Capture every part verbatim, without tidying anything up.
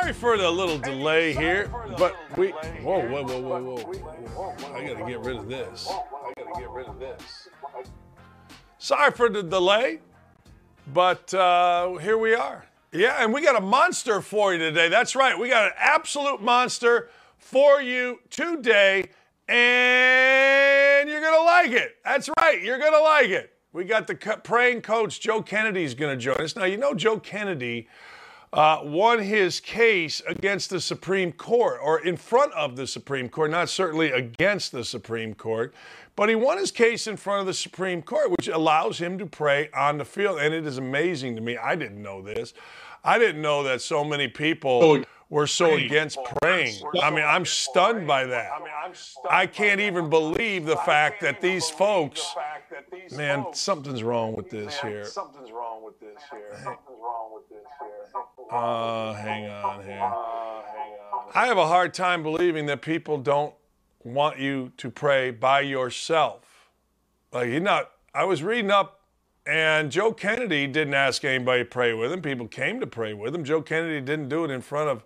Sorry for the little delay here, but we. Whoa, whoa, whoa, whoa, whoa! I gotta get rid of this. I gotta get rid of this. Sorry for the delay, but uh, here we are. Yeah, and we got a monster for you today. That's right, we got an absolute monster for you today, and you're gonna like it. That's right, you're gonna like it. We got the praying coach Joe Kennedy's gonna join us now. You know Joe Kennedy. Uh, won his case against the Supreme Court, or in front of the Supreme Court, not certainly against the Supreme Court, but he won his case in front of the Supreme Court, which allows him to pray on the field. And it is amazing to me. I didn't know this. I didn't know that so many people were so against praying. I mean, I'm stunned by that. I can't even believe the fact that these folks, man, something's wrong with this here. Something's wrong with this here. Uh, hang on here. Uh, hang on. I have a hard time believing that people don't want you to pray by yourself. Like, you're not, I was reading up, and Joe Kennedy didn't ask anybody to pray with him. People came to pray with him. Joe Kennedy didn't do it in front of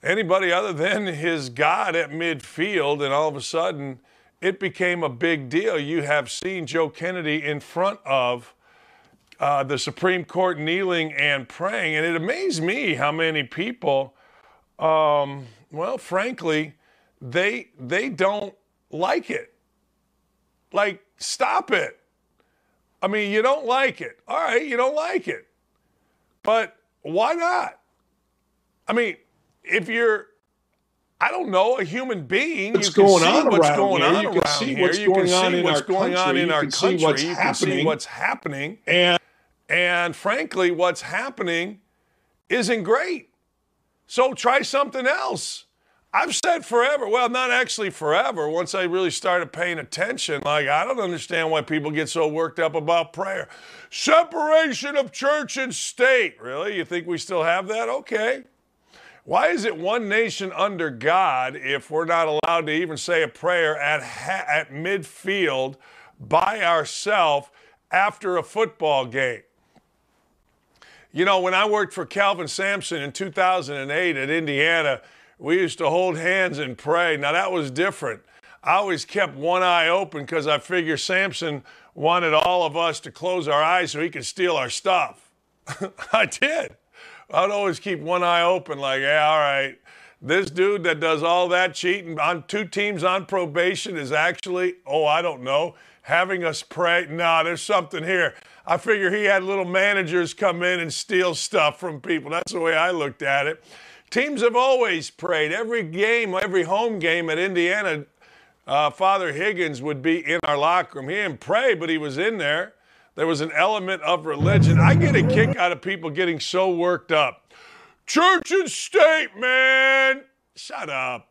anybody other than his God at midfield, and all of a sudden, it became a big deal. You have seen Joe Kennedy in front of Uh, the Supreme Court kneeling and praying, and it amazed me how many people, um, well, frankly, they they don't like it. Like, stop it. I mean, you don't like it. All right, you don't like it. But why not? I mean, if you're, I don't know, a human being, what's you can going see on what's going here. on you around here. What's you can see what's going on in our country. You can see what's happening. And And frankly, what's happening isn't great. So try something else. I've said forever, well, not actually forever, once I really started paying attention, like, I don't understand why people get so worked up about prayer. Separation of church and state. Really? You think we still have that? Okay. Why is it one nation under God if we're not allowed to even say a prayer at, ha- at midfield by ourselves after a football game? You know, when I worked for Calvin Sampson in two thousand eight at Indiana, we used to hold hands and pray. Now, that was different. I always kept one eye open because I figured Sampson wanted all of us to close our eyes so he could steal our stuff. I did. I'd always keep one eye open like, yeah, all right, this dude that does all that cheating on two teams on probation is actually, oh, I don't know, having us pray. Nah, there's something here. I figure he had little managers come in and steal stuff from people. That's the way I looked at it. Teams have always prayed. Every game, every home game at Indiana, uh, Father Higgins would be in our locker room. He didn't pray, but he was in there. There was an element of religion. I get a kick out of people getting so worked up. Church and state, man. Shut up.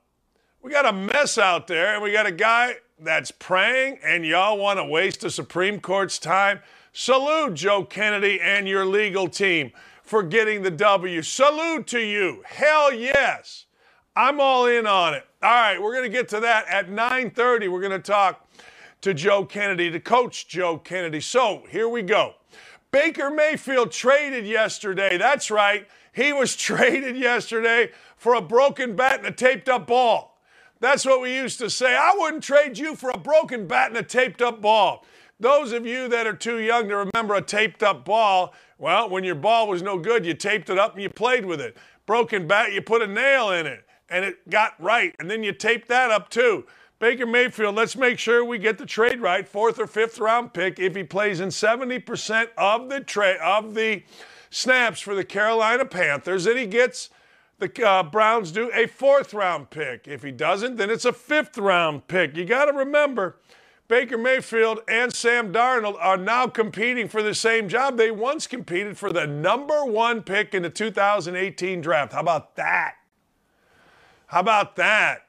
We got a mess out there, and we got a guy that's praying, and y'all want to waste the Supreme Court's time. Salute, Joe Kennedy and your legal team for getting the W. Salute to you. Hell yes. I'm all in on it. All right, we're going to get to that at nine thirty. We're going to talk to Joe Kennedy, to Coach Joe Kennedy. So here we go. Baker Mayfield traded yesterday. That's right. He was traded yesterday for a broken bat and a taped-up ball. That's what we used to say. I wouldn't trade you for a broken bat and a taped-up ball. Those of you that are too young to remember a taped-up ball, well, when your ball was no good, you taped it up and you played with it. Broken bat, you put a nail in it, and it got right, and then you taped that up too. Baker Mayfield, let's make sure we get the trade right, fourth or fifth round pick, if he plays in seventy percent of the tra- of the snaps for the Carolina Panthers, and he gets the uh, Browns do a fourth round pick. If he doesn't, then it's a fifth round pick. You got to remember, Baker Mayfield and Sam Darnold are now competing for the same job. They once competed for the number one pick in the two thousand eighteen draft. How about that? How about that?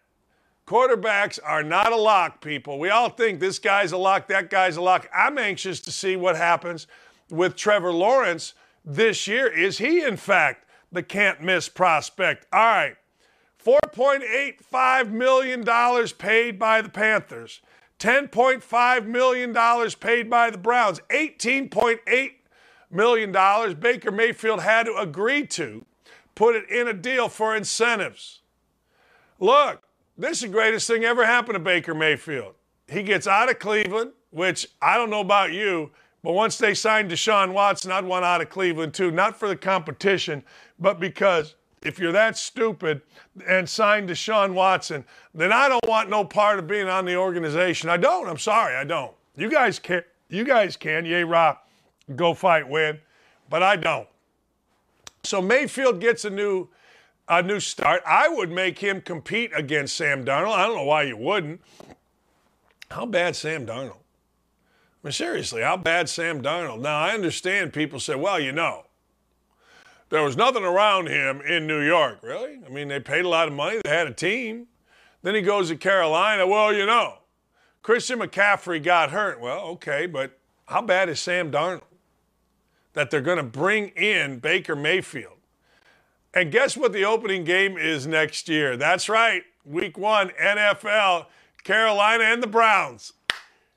Quarterbacks are not a lock, people. We all think this guy's a lock, that guy's a lock. I'm anxious to see what happens with Trevor Lawrence this year. Is he, in fact, the can't-miss prospect? All right, four point eight five million dollars paid by the Panthers, ten point five million dollars paid by the Browns, eighteen point eight million dollars Baker Mayfield had to agree to, put it in a deal for incentives. Look, this is the greatest thing ever happened to Baker Mayfield. He gets out of Cleveland, which I don't know about you, but once they signed Deshaun Watson, I'd want out of Cleveland too, not for the competition, but because if you're that stupid and signed Deshaun Watson, then I don't want no part of being on the organization. I don't. I'm sorry. I don't. You guys can. You guys can. Yay, Ra, go fight, win. But I don't. So Mayfield gets a new, a new start. I would make him compete against Sam Darnold. I don't know why you wouldn't. How bad Sam Darnold? I mean, seriously, how bad Sam Darnold? Now, I understand people say, well, you know, there was nothing around him in New York, really? I mean, they paid a lot of money. They had a team. Then he goes to Carolina. Well, you know, Christian McCaffrey got hurt. Well, okay, but how bad is Sam Darnold that they're going to bring in Baker Mayfield? And guess what the opening game is next year? That's right, week one, N F L, Carolina and the Browns.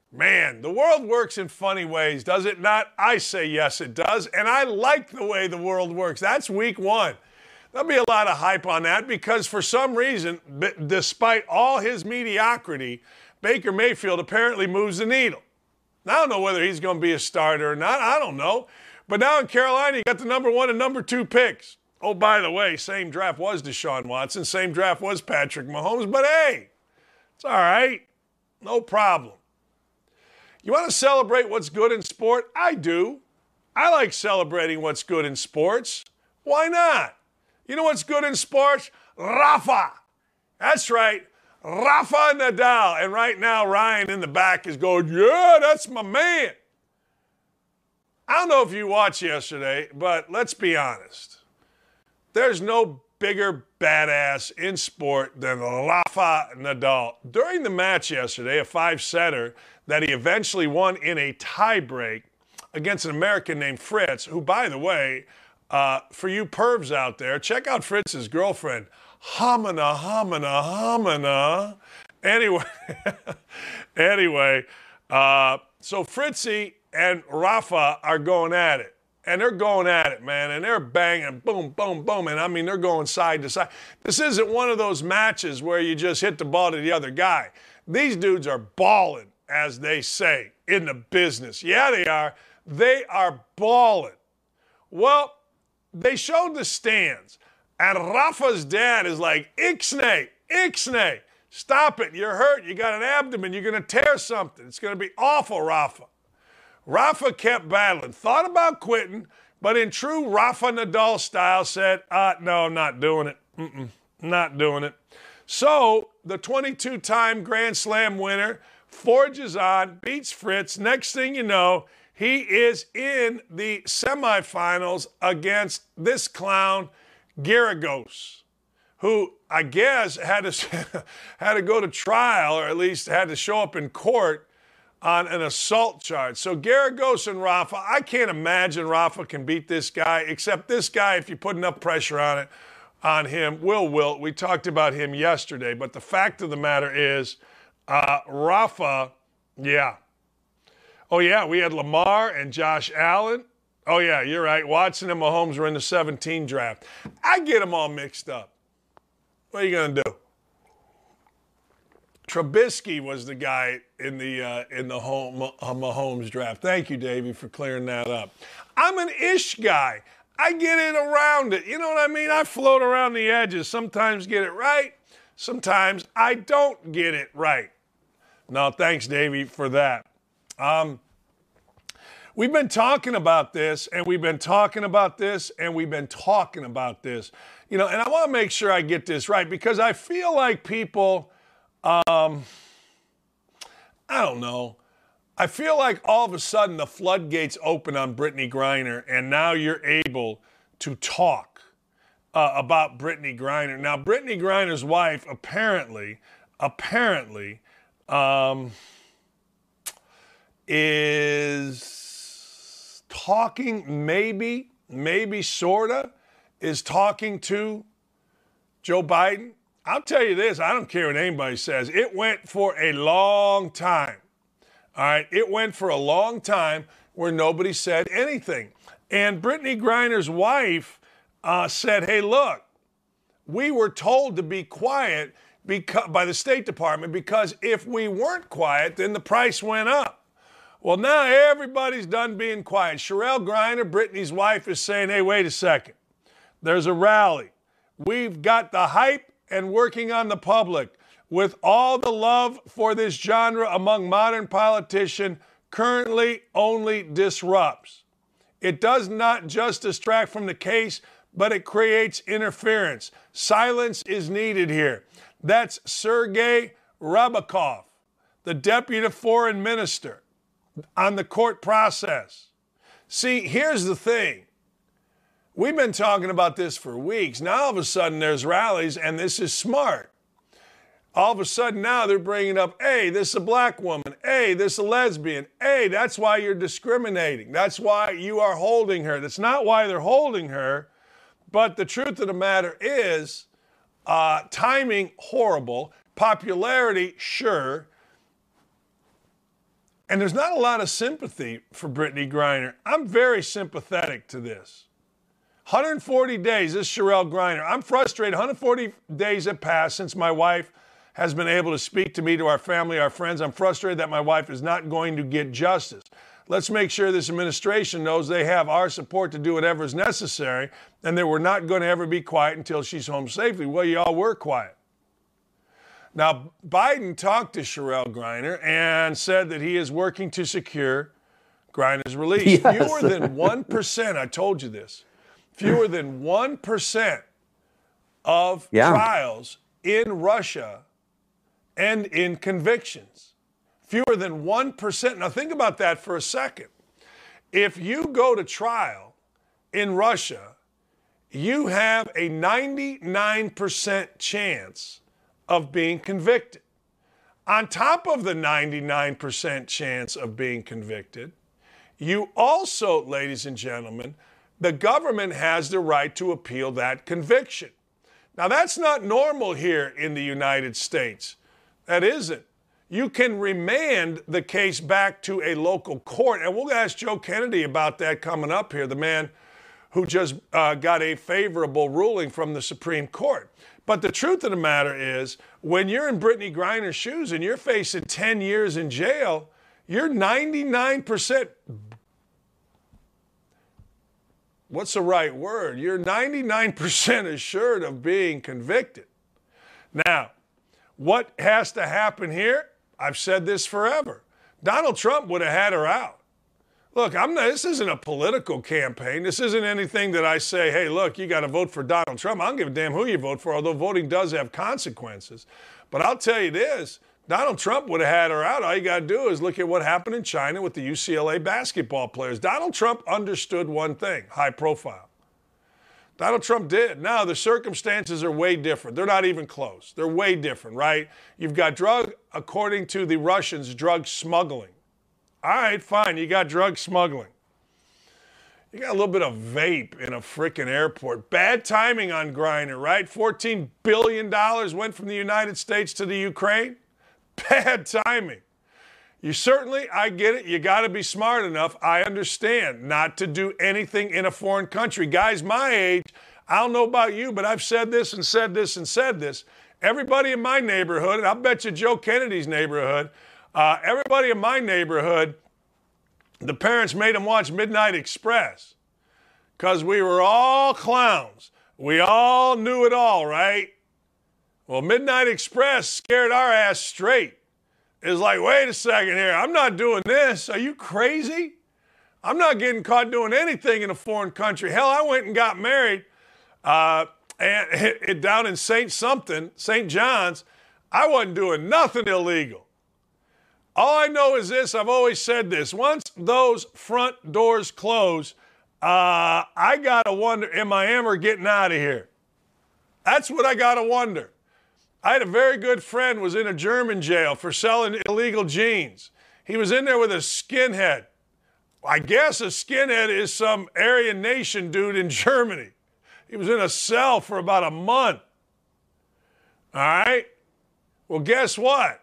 Man, the world works in funny ways, does it not? I say yes, it does, and I like the way the world works. That's week one. There'll be a lot of hype on that because for some reason, b- despite all his mediocrity, Baker Mayfield apparently moves the needle. Now, I don't know whether he's going to be a starter or not. I don't know. But now in Carolina, you got the number one and number two picks. Oh, by the way, same draft was Deshaun Watson. Same draft was Patrick Mahomes. But, hey, it's all right. No problem. You want to celebrate what's good in sport? I do. I like celebrating what's good in sports. Why not? You know what's good in sports? Rafa. That's right. Rafa Nadal. And right now, Ryan in the back is going, yeah, that's my man. I don't know if you watched yesterday, but let's be honest. There's no bigger badass in sport than Rafa Nadal. During the match yesterday, a five-setter that he eventually won in a tie-break against an American named Fritz, who, by the way, uh, for you pervs out there, check out Fritz's girlfriend, Hamina, Hamina, Hamina. Anyway, anyway, uh, so Fritzy and Rafa are going at it. And they're going at it, man. And they're banging, boom, boom, boom. And, I mean, they're going side to side. This isn't one of those matches where you just hit the ball to the other guy. These dudes are balling, as they say, in the business. Yeah, they are. They are balling. Well, they showed the stands. And Rafa's dad is like, Ixnay, Ixnay, stop it. You're hurt. You got an abdomen. You're going to tear something. It's going to be awful, Rafa. Rafa kept battling, thought about quitting, but in true Rafa Nadal style said, uh, no, I'm not doing it. Mm-mm, not doing it. So the twenty-two-time Grand Slam winner forges on, beats Fritz. Next thing you know, he is in the semifinals against this clown, Garagos, who I guess had to, had to go to trial or at least had to show up in court on an assault charge. So Garagos and Rafa, I can't imagine Rafa can beat this guy, except this guy, if you put enough pressure on it, on him, will wilt. We talked about him yesterday, but the fact of the matter is, uh, Rafa, yeah. Oh, yeah, we had Lamar and Josh Allen. Oh, yeah, you're right. Watson and Mahomes were in the seventeen draft. I get them all mixed up. What are you going to do? Trubisky was the guy in the uh, in the home, uh, Mahomes draft. Thank you, Davey, for clearing that up. I'm an ish guy. I get it around it. You know what I mean? I float around the edges. Sometimes get it right. Sometimes I don't get it right. No, thanks, Davey, for that. Um, we've been talking about this, and we've been talking about this, and we've been talking about this. You know, and I want to make sure I get this right because I feel like people... Um, I don't know. I feel like all of a sudden the floodgates open on Brittany Griner, and now you're able to talk uh, about Brittany Griner. Now, Brittany Griner's wife apparently, apparently, um, is talking, maybe, maybe sorta, is talking to Joe Biden. I'll tell you this, I don't care what anybody says. It went for a long time, all right? It went for a long time where nobody said anything. And Brittany Griner's wife uh, said, hey, look, we were told to be quiet because, by the State Department, because if we weren't quiet, then the price went up. Well, now everybody's done being quiet. Cherelle Griner, Brittany's wife, is saying, hey, wait a second. There's a rally. We've got the hype and working on the public. With all the love for this genre among modern politicians, currently only disrupts. It does not just distract from the case, but it creates interference. Silence is needed here. That's Sergei Ryabkov, the deputy foreign minister, on the court process. See, here's the thing. We've been talking about this for weeks. Now, all of a sudden, there's rallies, and this is smart. All of a sudden, now they're bringing up, hey, this is a black woman. Hey, this is a lesbian. Hey, that's why you're discriminating. That's why you are holding her. That's not why they're holding her. But the truth of the matter is, uh, timing, horrible. Popularity, sure. And there's not a lot of sympathy for Brittany Griner. I'm very sympathetic to this. one hundred forty days, this is Cherelle Griner. I'm frustrated. one hundred forty days have passed since my wife has been able to speak to me, to our family, our friends. I'm frustrated that my wife is not going to get justice. Let's make sure this administration knows they have our support to do whatever is necessary and that we're not going to ever be quiet until she's home safely. Well, y'all were quiet. Now, Biden talked to Cherelle Griner and said that he is working to secure Griner's release. Yes. Fewer than one percent, I told you this. Fewer than one percent of yeah. trials in Russia end in convictions. Fewer than one percent. Now think about that for a second. If you go to trial in Russia, you have a ninety-nine percent chance of being convicted. On top of the ninety-nine percent chance of being convicted, you also, ladies and gentlemen, the government has the right to appeal that conviction. Now, that's not normal here in the United States. That isn't. You can remand the case back to a local court, and we'll ask Joe Kennedy about that coming up here, the man who just uh, got a favorable ruling from the Supreme Court. But the truth of the matter is, when you're in Brittany Griner's shoes and you're facing ten years in jail, you're ninety-nine percent... What's the right word? You're ninety-nine percent assured of being convicted. Now, what has to happen here? I've said this forever. Donald Trump would have had her out. Look, I'm not, this isn't a political campaign. This isn't anything that I say, hey, look, you got to vote for Donald Trump. I don't give a damn who you vote for, although voting does have consequences. But I'll tell you this. Donald Trump would have had her out. All you got to do is look at what happened in China with the U C L A basketball players. Donald Trump understood one thing, high profile. Donald Trump did. Now, the circumstances are way different. They're not even close. They're way different, right? You've got drug, according to the Russians, drug smuggling. All right, fine. You got drug smuggling. You got a little bit of vape in a frickin' airport. Bad timing on Griner, right? fourteen billion dollars went from the United States to the Ukraine. Bad timing. You certainly, I get it, you got to be smart enough, I understand, not to do anything in a foreign country. Guys my age, I don't know about you, but I've said this and said this and said this. Everybody in my neighborhood, and I'll bet you Joe Kennedy's neighborhood, uh, everybody in my neighborhood, the parents made them watch Midnight Express because we were all clowns. We all knew it all, right? Well, Midnight Express scared our ass straight. It was like, wait a second here, I'm not doing this. Are you crazy? I'm not getting caught doing anything in a foreign country. Hell, I went and got married uh, and it, it, down in Saint something, Saint John's. I wasn't doing nothing illegal. All I know is this, I've always said this. Once those front doors close, uh, I got to wonder, am I ever getting out of here? That's what I got to wonder. I had a very good friend who was in a German jail for selling illegal jeans. He was in there with a skinhead. I guess a skinhead is some Aryan Nation dude in Germany. He was in a cell for about a month. All right? Well, guess what?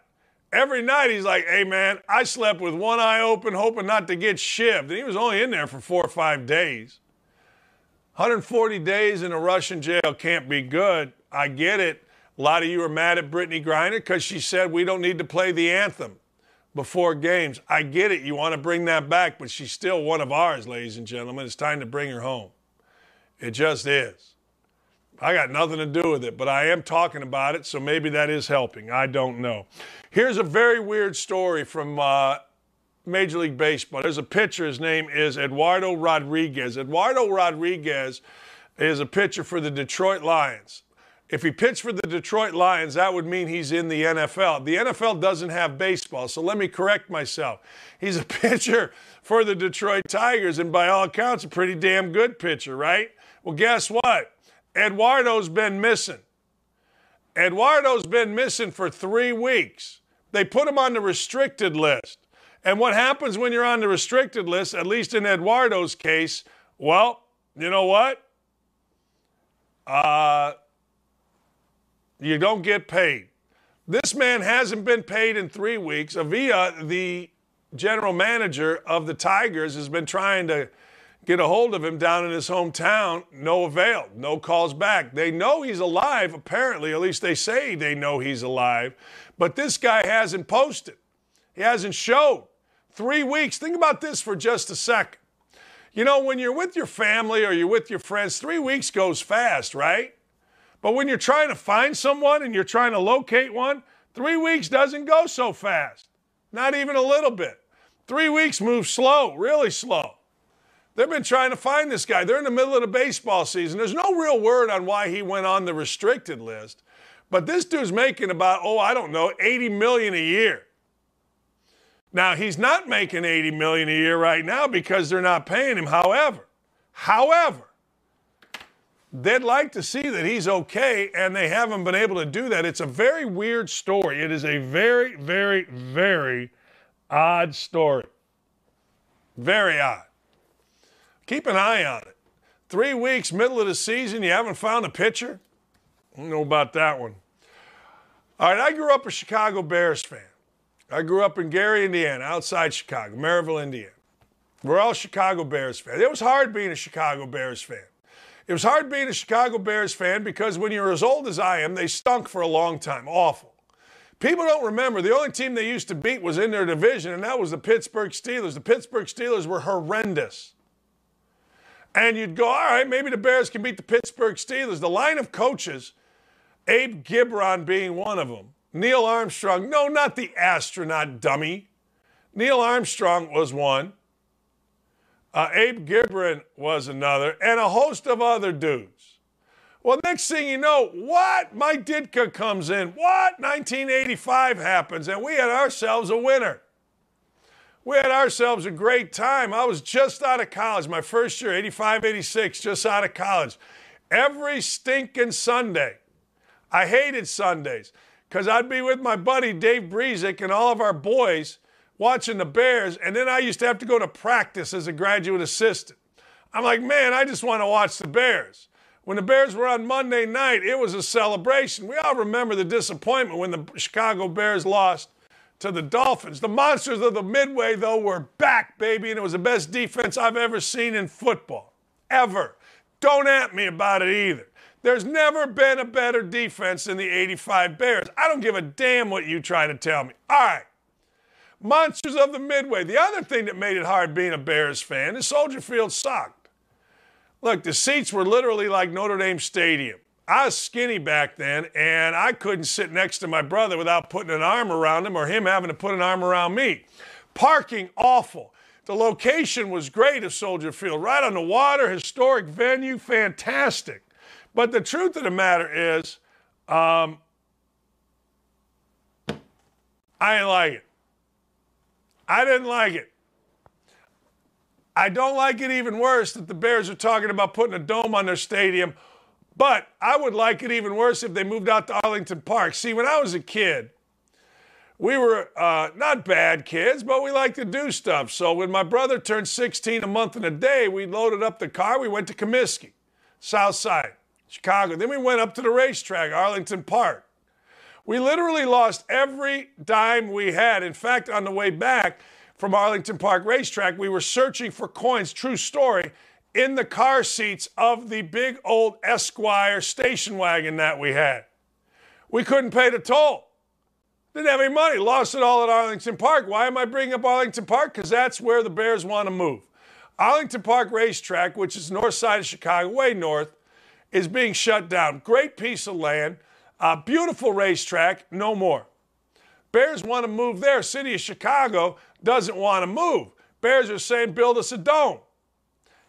Every night he's like, hey, man, I slept with one eye open, hoping not to get shivved. And he was only in there for four or five days. one hundred forty days in a Russian jail can't be good. I get it. A lot of you are mad at Brittany Griner because she said we don't need to play the anthem before games. I get it. You want to bring that back, but she's still one of ours, ladies and gentlemen. It's time to bring her home. It just is. I got nothing to do with it, but I am talking about it, so maybe that is helping. I don't know. Here's a very weird story from uh, Major League Baseball. There's a pitcher. His name is Eduardo Rodriguez. Eduardo Rodriguez is a pitcher for the Detroit Lions. If he pitched for the Detroit Lions, that would mean he's in the N F L. The N F L doesn't have baseball, so let me correct myself. He's a pitcher for the Detroit Tigers, and by all accounts, a pretty damn good pitcher, right? Well, guess what? Eduardo's been missing. Eduardo's been missing for three weeks. They put him on the restricted list. And what happens when you're on the restricted list, at least in Eduardo's case, well, you know what? Uh... You don't get paid. This man hasn't been paid in three weeks. Avila, the general manager of the Tigers, has been trying to get a hold of him down in his hometown. No avail. No calls back. They know he's alive, apparently. At least they say they know he's alive. But this guy hasn't posted. He hasn't showed. Three weeks. Think about this for just a second. You know, when you're with your family or you're with your friends, three weeks goes fast, right? But when you're trying to find someone and you're trying to locate one, three weeks doesn't go so fast. Not even a little bit. Three weeks moves slow, really slow. They've been trying to find this guy. They're in the middle of the baseball season. There's no real word on why he went on the restricted list. But this dude's making about, oh, I don't know, eighty million dollars a year. Now, he's not making eighty million dollars a year right now because they're not paying him. However, however, they'd like to see that he's okay, and they haven't been able to do that. It's a very weird story. It is a very, very, very odd story. Very odd. Keep an eye on it. Three weeks, middle of the season, you haven't found a pitcher? I don't know about that one. All right, I grew up a Chicago Bears fan. I grew up in Gary, Indiana, outside Chicago, Maryville, Indiana. We're all Chicago Bears fans. It was hard being a Chicago Bears fan. It was hard being a Chicago Bears fan because when you're as old as I am, they stunk for a long time. Awful. People don't remember. The only team they used to beat was in their division, and that was the Pittsburgh Steelers. The Pittsburgh Steelers were horrendous. And you'd go, all right, maybe the Bears can beat the Pittsburgh Steelers. The line of coaches, Abe Gibron being one of them. Neil Armstrong. No, not the astronaut dummy. Neil Armstrong was one. Uh, Abe Gibron was another, and a host of other dudes. Well, next thing you know, what? Mike Ditka comes in. What? nineteen eighty-five happens, and we had ourselves a winner. We had ourselves a great time. I was just out of college, my first year, eighty-five, eighty-six, just out of college. Every stinking Sunday. I hated Sundays because I'd be with my buddy Dave Brezik and all of our boys watching the Bears, and then I used to have to go to practice as a graduate assistant. I'm like, man, I just want to watch the Bears. When the Bears were on Monday night, it was a celebration. We all remember the disappointment when the Chicago Bears lost to the Dolphins. The Monsters of the Midway, though, were back, baby, and it was the best defense I've ever seen in football. Ever. Don't at me about it either. There's never been a better defense than the eighty-five Bears. I don't give a damn what you try to tell me. All right. Monsters of the Midway. The other thing that made it hard being a Bears fan is Soldier Field sucked. Look, the seats were literally like Notre Dame Stadium. I was skinny back then, and I couldn't sit next to my brother without putting an arm around him or him having to put an arm around me. Parking, awful. The location was great of Soldier Field. Right on the water, historic venue, fantastic. But the truth of the matter is, um, I ain't like it. I didn't like it. I don't like it even worse that the Bears are talking about putting a dome on their stadium, but I would like it even worse if they moved out to Arlington Park. See, when I was a kid, we were uh, not bad kids, but we liked to do stuff. So when my brother turned sixteen a month and a day, we loaded up the car. We went to Comiskey, South Side, Chicago. Then we went up to the racetrack, Arlington Park. We literally lost every dime we had. In fact, on the way back from Arlington Park Racetrack, we were searching for coins, true story, in the car seats of the big old Esquire station wagon that we had. We couldn't pay the toll. Didn't have any money. Lost it all at Arlington Park. Why am I bringing up Arlington Park? Because that's where the Bears want to move. Arlington Park Racetrack, which is north side of Chicago, way north, is being shut down. Great piece of land. A beautiful racetrack. No more. Bears want to move there. City of Chicago doesn't want to move. Bears are saying, build us a dome.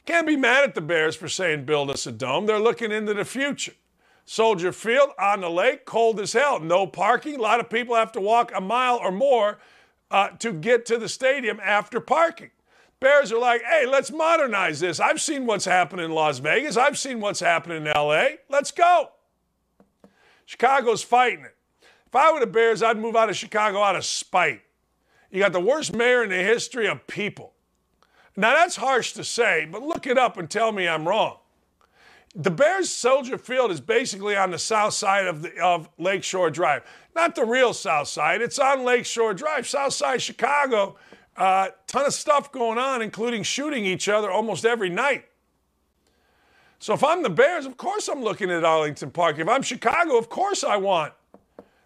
Can't be mad at the Bears for saying, build us a dome. They're looking into the future. Soldier Field on the lake, cold as hell. No parking. A lot of people have to walk a mile or more uh, to get to the stadium after parking. Bears are like, hey, let's modernize this. I've seen what's happening in Las Vegas. I've seen what's happening in L A. Let's go. Chicago's fighting it. If I were the Bears, I'd move out of Chicago out of spite. You got the worst mayor in the history of people. Now, that's harsh to say, but look it up and tell me I'm wrong. The Bears' Soldier Field is basically on the south side of, the, of Lakeshore Drive. Not the real south side. It's on Lakeshore Drive, south side Chicago. A uh, ton of stuff going on, including shooting each other almost every night. So if I'm the Bears, of course I'm looking at Arlington Park. If I'm Chicago, of course I want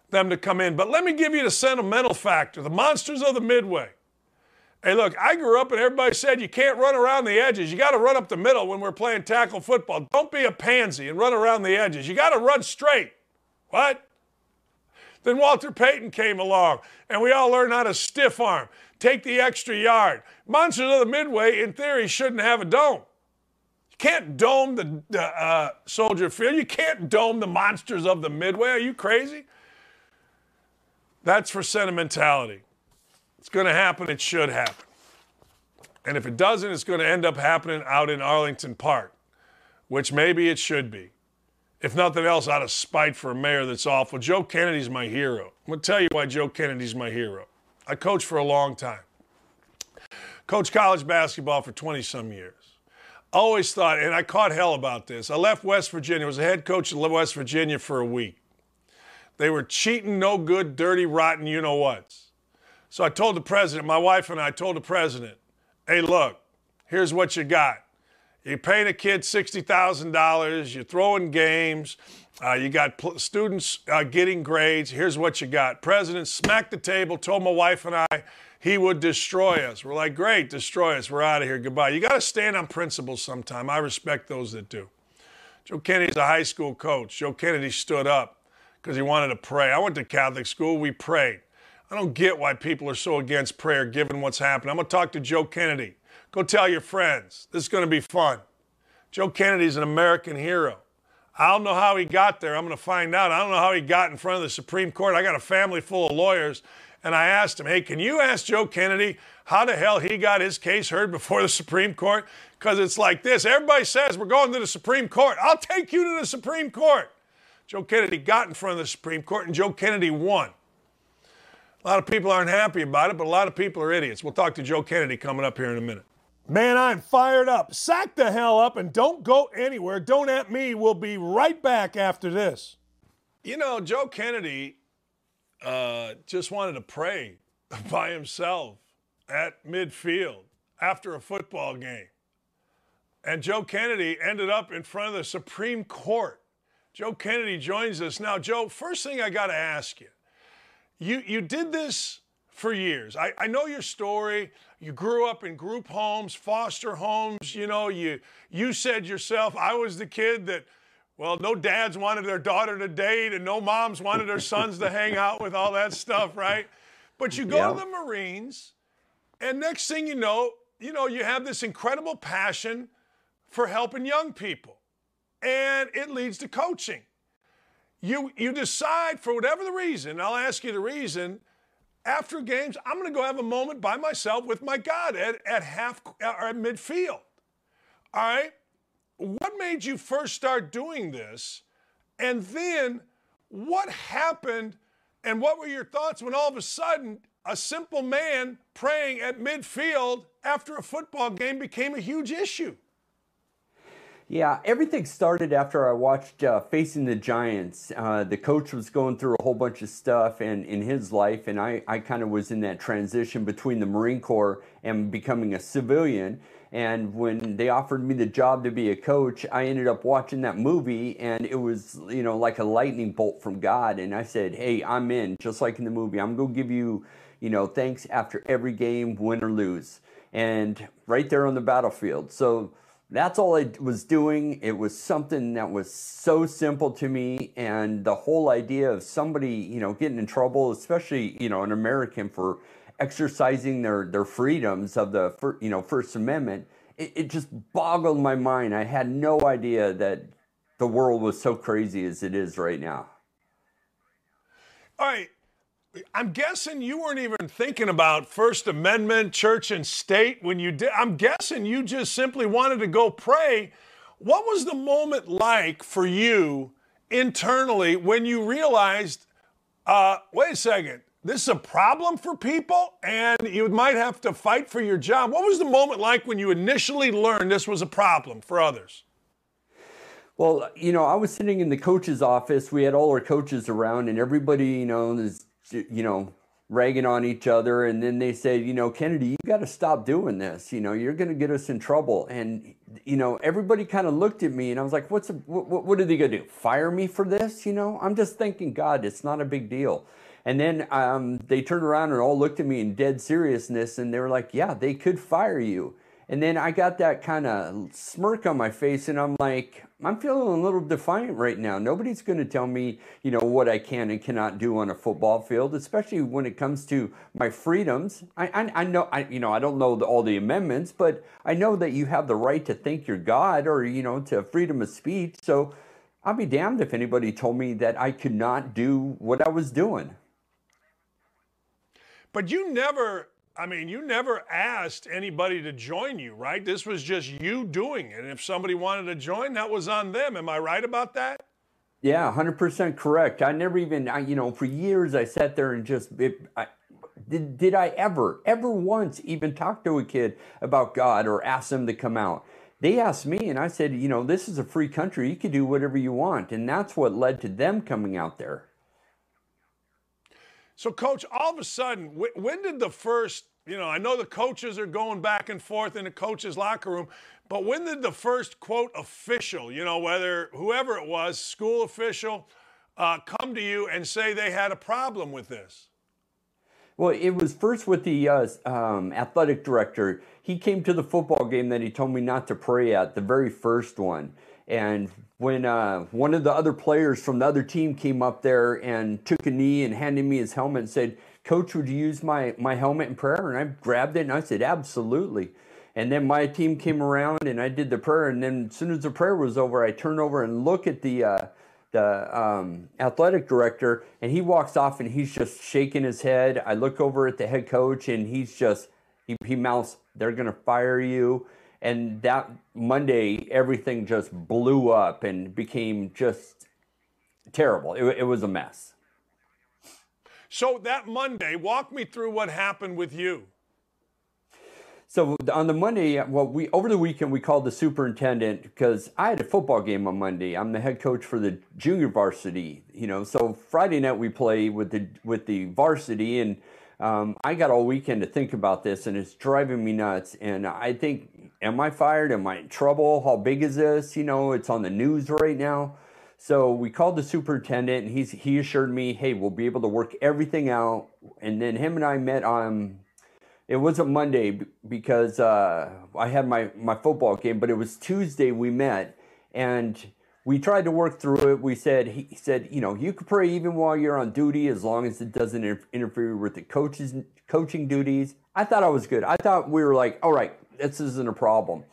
them to come in. But let me give you the sentimental factor, the monsters of the Midway. Hey, look, I grew up and everybody said you can't run around the edges. You got to run up the middle when we're playing tackle football. Don't be a pansy and run around the edges. You got to run straight. What? Then Walter Payton came along, and we all learned how to stiff arm, take the extra yard. Monsters of the Midway, in theory, shouldn't have a dome. You can't dome the, the uh, Soldier Field. You can't dome the monsters of the Midway. Are you crazy? That's for sentimentality. It's going to happen. It should happen. And if it doesn't, it's going to end up happening out in Arlington Park, which maybe it should be. If nothing else, out of spite for a mayor that's awful. Joe Kennedy's my hero. I'm going to tell you why Joe Kennedy's my hero. I coached for a long time. Coached college basketball for twenty-some years. Always thought, and I caught hell about this. I left West Virginia. I was a head coach in West Virginia for a week. They were cheating, no good, dirty, rotten, you-know-whats. So I told the president, my wife and I told the president, hey, look, here's what you got. You're paying a kid sixty thousand dollars, you're throwing games, uh, you got pl- students uh, getting grades. Here's what you got. President smacked the table, told my wife and I he would destroy us. We're like, great, destroy us. We're out of here. Goodbye. You got to stand on principle sometime. I respect those that do. Joe Kennedy's a high school coach. Joe Kennedy stood up because he wanted to pray. I went to Catholic school. We prayed. I don't get why people are so against prayer given what's happened. I'm going to talk to Joe Kennedy. Go tell your friends. This is going to be fun. Joe Kennedy's an American hero. I don't know how he got there. I'm going to find out. I don't know how he got in front of the Supreme Court. I got a family full of lawyers, and I asked him, hey, can you ask Joe Kennedy how the hell he got his case heard before the Supreme Court? Because it's like this. Everybody says we're going to the Supreme Court. I'll take you to the Supreme Court. Joe Kennedy got in front of the Supreme Court, and Joe Kennedy won. A lot of people aren't happy about it, but a lot of people are idiots. We'll talk to Joe Kennedy coming up here in a minute. Man, I'm fired up. Sack the hell up and don't go anywhere. Don't at me. We'll be right back after this. You know, Joe Kennedy uh, just wanted to pray by himself at midfield after a football game. And Joe Kennedy ended up in front of the Supreme Court. Joe Kennedy joins us now. Joe, first thing I got to ask you, you, you did this for years. I, I know your story. You grew up in group homes, foster homes. You know, you you said yourself, I was the kid that, well, no dads wanted their daughter to date and no moms wanted their sons to hang out with, all that stuff, right? But you go yeah. to the Marines, and next thing you know, you know, you have this incredible passion for helping young people, and it leads to coaching. You, you decide, for whatever the reason, I'll ask you the reason, after games, I'm going to go have a moment by myself with my God at, at half or at midfield. All right. What made you first start doing this? And then what happened and what were your thoughts when all of a sudden a simple man praying at midfield after a football game became a huge issue? Yeah, everything started after I watched uh, Facing the Giants. Uh, the coach was going through a whole bunch of stuff and in his life, and I, I kind of was in that transition between the Marine Corps and becoming a civilian. And when they offered me the job to be a coach, I ended up watching that movie, and it was, you know, like a lightning bolt from God. And I said, hey, I'm in, just like in the movie. I'm going to give you, you know, thanks after every game, win or lose. And right there on the battlefield. So that's all I was doing. It was something that was so simple to me. And the whole idea of somebody, you know, getting in trouble, especially, you know, an American, for exercising their, their freedoms of the, you know, First Amendment, it, it just boggled my mind. I had no idea that the world was so crazy as it is right now. All right. I'm guessing you weren't even thinking about First Amendment, church and state when you did. I'm guessing you just simply wanted to go pray. What was the moment like for you internally when you realized, uh, wait a second, this is a problem for people and you might have to fight for your job? What was the moment like when you initially learned this was a problem for others? Well, you know, I was sitting in the coach's office. We had all our coaches around and everybody, you know, is you know, ragging on each other. And then they said, you know, Kennedy, you got to stop doing this. You know, you're going to get us in trouble. And, you know, everybody kind of looked at me and I was like, what's, a, what, what are they going to do? Fire me for this? You know, I'm just thinking, God, it's not a big deal. And then um, they turned around and all looked at me in dead seriousness. And they were like, yeah, they could fire you. And then I got that kind of smirk on my face and I'm like, I'm feeling a little defiant right now. Nobody's going to tell me, you know, what I can and cannot do on a football field, especially when it comes to my freedoms. I, I, I know, I, you know, I don't know the, all the amendments, but I know that you have the right to think you're God or, you know, to freedom of speech. So I'll be damned if anybody told me that I could not do what I was doing. But you never... I mean, you never asked anybody to join you, right? This was just you doing it. And if somebody wanted to join, that was on them. Am I right about that? Yeah, one hundred percent correct. I never even, I, you know, for years I sat there and just, it, I, did, did I ever, ever once even talk to a kid about God or ask them to come out? They asked me and I said, you know, this is a free country. You can do whatever you want. And that's what led to them coming out there. So, Coach, all of a sudden, when did the first, you know, I know the coaches are going back and forth in the coaches' locker room, but when did the first, quote, official, you know, whether whoever it was, school official, uh, come to you and say they had a problem with this? Well, it was first with the uh, um, athletic director. He came to the football game that he told me not to pray at, the very first one. And when uh, one of the other players from the other team came up there and took a knee and handed me his helmet and said, Coach, would you use my, my helmet in prayer? And I grabbed it and I said, absolutely. And then my team came around and I did the prayer. And then as soon as the prayer was over, I turned over and look at the, uh, the um, athletic director and he walks off and he's just shaking his head. I look over at the head coach and he's just, he, he mouths, they're going to fire you. And that Monday, everything just blew up and became just terrible. It, it was a mess. So that Monday, walk me through what happened with you. So on the Monday, well, we over the weekend, we called the superintendent because I had a football game on Monday. I'm the head coach for the junior varsity, you know. So Friday night we play with the with the varsity and. Um, I got all weekend to think about this, and it's driving me nuts. And I think, am I fired? Am I in trouble? How big is this? You know, it's on the news right now. So we called the superintendent, and he's, he assured me, hey, we'll be able to work everything out. And then him and I met on, it wasn't Monday because uh, I had my, my football game, but it was Tuesday we met, and we tried to work through it. We said, he said, you know, you could pray even while you're on duty as long as it doesn't inter interfere with the coaches, coaching duties. I thought I was good. I thought we were like, all right, this isn't a problem.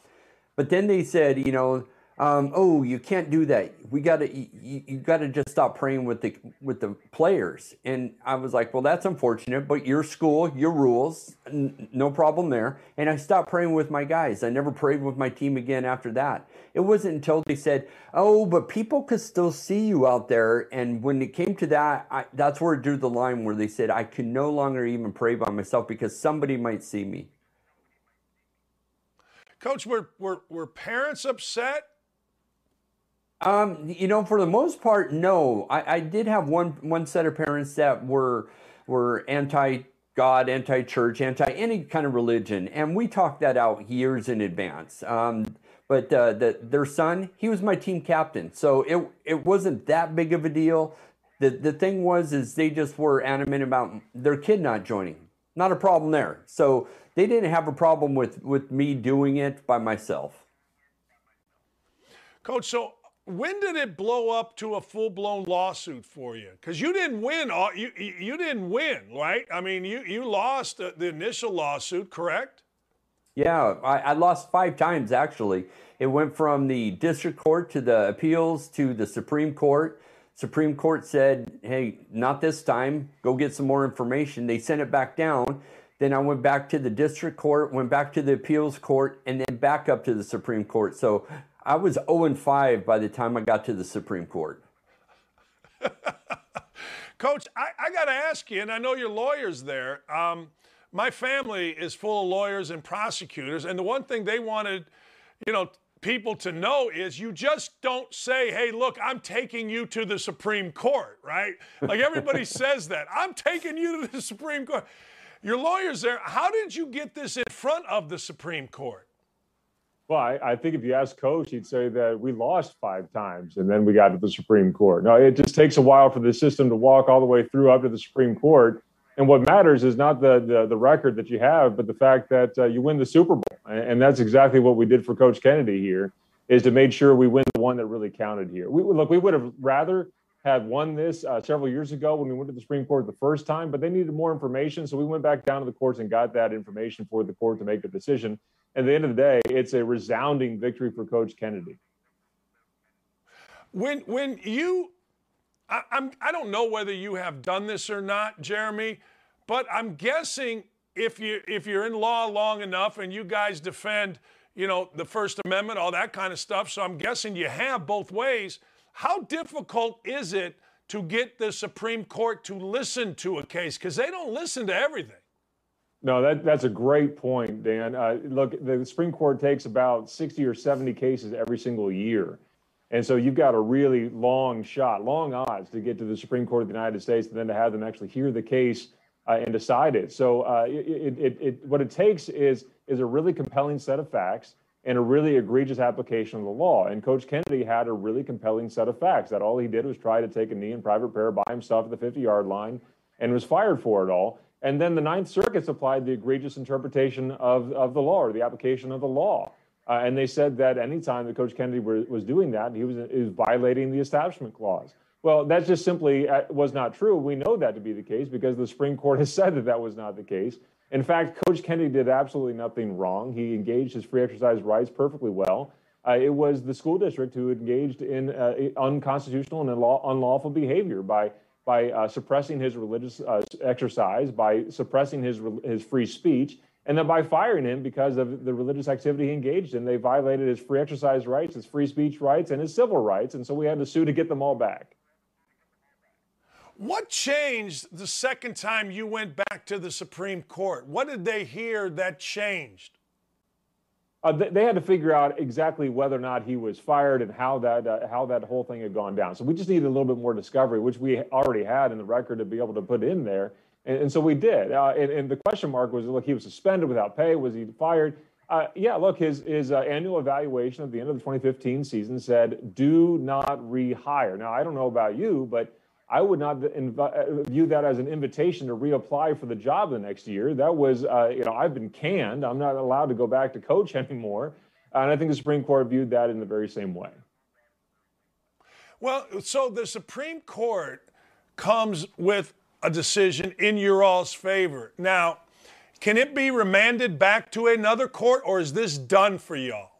But then they said, you know, um, oh, you can't do that. We got to, you, you got to just stop praying with the, with the players. And I was like, well, that's unfortunate, but your school, your rules, n no problem there. And I stopped praying with my guys. I never prayed with my team again after that. It wasn't until they said, oh, but people could still see you out there. And when it came to that, I, that's where it drew the line where they said, I can no longer even pray by myself because somebody might see me. Coach, were, were, were parents upset? Um, you know, for the most part, no. I, I did have one, one set of parents that were, were anti God, anti-church, anti-any kind of religion. And we talked that out years in advance. Um, but uh, the, their son, he was my team captain. So it it wasn't that big of a deal. The, the thing was, is they just were adamant about their kid not joining. Not a problem there. So they didn't have a problem with, with me doing it by myself. Coach, so when did it blow up to a full-blown lawsuit for you? Because you didn't win. All, you you didn't win, right? I mean, you you lost the, the initial lawsuit, correct? Yeah, I, I lost five times actually. It went from the district court to the appeals to the Supreme Court. Supreme Court said, "Hey, not this time. Go get some more information." They sent it back down. Then I went back to the district court, went back to the appeals court, and then back up to the Supreme Court. So I was oh and five by the time I got to the Supreme Court. Coach, I, I got to ask you, and I know your lawyer's there. Um, my family is full of lawyers and prosecutors, and the one thing they wanted, you know, people to know is you just don't say, hey, look, I'm taking you to the Supreme Court, right? Like everybody says that. I'm taking you to the Supreme Court. Your lawyer's there. How did you get this in front of the Supreme Court? Well, I, I think if you ask Coach, he'd say that we lost five times and then we got to the Supreme Court. No, it just takes a while for the system to walk all the way through up to the Supreme Court. And what matters is not the the, the record that you have, but the fact that uh, you win the Super Bowl. And that's exactly what we did for Coach Kennedy here, is to make sure we win the one that really counted here. We, look, we would have rather had won this uh, several years ago when we went to the Supreme Court the first time, but they needed more information. So we went back down to the courts and got that information for the court to make the decision. At the end of the day, it's a resounding victory for Coach Kennedy. When when you, I, I'm I don't know whether you have done this or not, Jeremy, but I'm guessing if you if you're in law long enough and you guys defend, you know, the First Amendment, all that kind of stuff. So I'm guessing you have both ways. How difficult is it to get the Supreme Court to listen to a case? Because they don't listen to everything. No, that, that's a great point, Dan. Uh, look, the Supreme Court takes about sixty or seventy cases every single year. And so you've got a really long shot, long odds to get to the Supreme Court of the United States and then to have them actually hear the case uh, and decide it. So uh, it, it, it, what it takes is, is a really compelling set of facts and a really egregious application of the law. And Coach Kennedy had a really compelling set of facts that all he did was try to take a knee in private prayer by himself at the fifty-yard line and was fired for it all. And then the Ninth Circuit's applied the egregious interpretation of, of the law or the application of the law. Uh, and they said that any time that Coach Kennedy were, was doing that, he was, he was violating the Establishment Clause. Well, that just simply was not true. We know that to be the case because the Supreme Court has said that that was not the case. In fact, Coach Kennedy did absolutely nothing wrong. He engaged his free exercise rights perfectly well. Uh, it was the school district who engaged in uh, unconstitutional and unlawful behavior by by uh, suppressing his religious uh, exercise, by suppressing his his free speech, and then by firing him because of the religious activity he engaged in. They violated his free exercise rights, his free speech rights, and his civil rights, and so we had to sue to get them all back. What changed the second time you went back to the Supreme Court? What did they hear that changed? Uh, they, they had to figure out exactly whether or not he was fired and how that uh, how that whole thing had gone down. So we just needed a little bit more discovery, which we already had in the record to be able to put in there. And, and so we did. Uh, and, and the question mark was, look, he was suspended without pay. Was he fired? Uh, yeah, look, his, his uh, annual evaluation at the end of the twenty fifteen season said, do not rehire. Now, I don't know about you, but I would not inv- view that as an invitation to reapply for the job the next year. That was, uh, you know, I've been canned. I'm not allowed to go back to coach anymore. And I think the Supreme Court viewed that in the very same way. Well, so the Supreme Court comes with a decision in your all's favor. Now, can it be remanded back to another court, or is this done for y'all?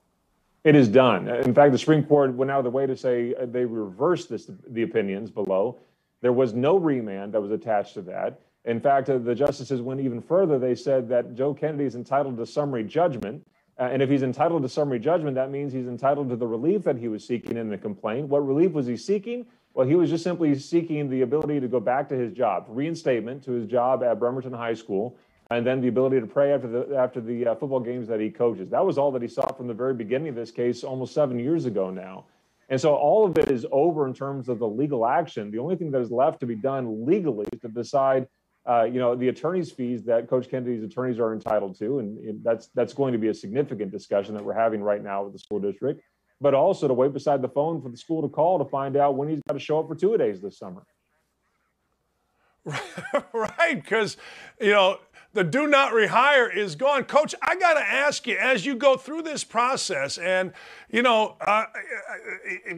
It is done. In fact, the Supreme Court went out of the way to say they reversed this, the opinions below. There was no remand that was attached to that. In fact, uh, the justices went even further. They said that Joe Kennedy is entitled to summary judgment. Uh, and if he's entitled to summary judgment, that means he's entitled to the relief that he was seeking in the complaint. What relief was he seeking? Well, he was just simply seeking the ability to go back to his job, reinstatement to his job at Bremerton High School, and then the ability to pray after the after the uh, football games that he coaches. That was all that he sought from the very beginning of this case almost seven years ago now. And so all of it is over in terms of the legal action. The only thing that is left to be done legally is to decide uh, you know, the attorney's fees that Coach Kennedy's attorneys are entitled to. And, and that's that's going to be a significant discussion that we're having right now with the school district, but also to wait beside the phone for the school to call to find out when he's got to show up for two-a-days this summer. Right, because, you know, the do not rehire is gone. Coach, I got to ask you, as you go through this process, and, you know, uh,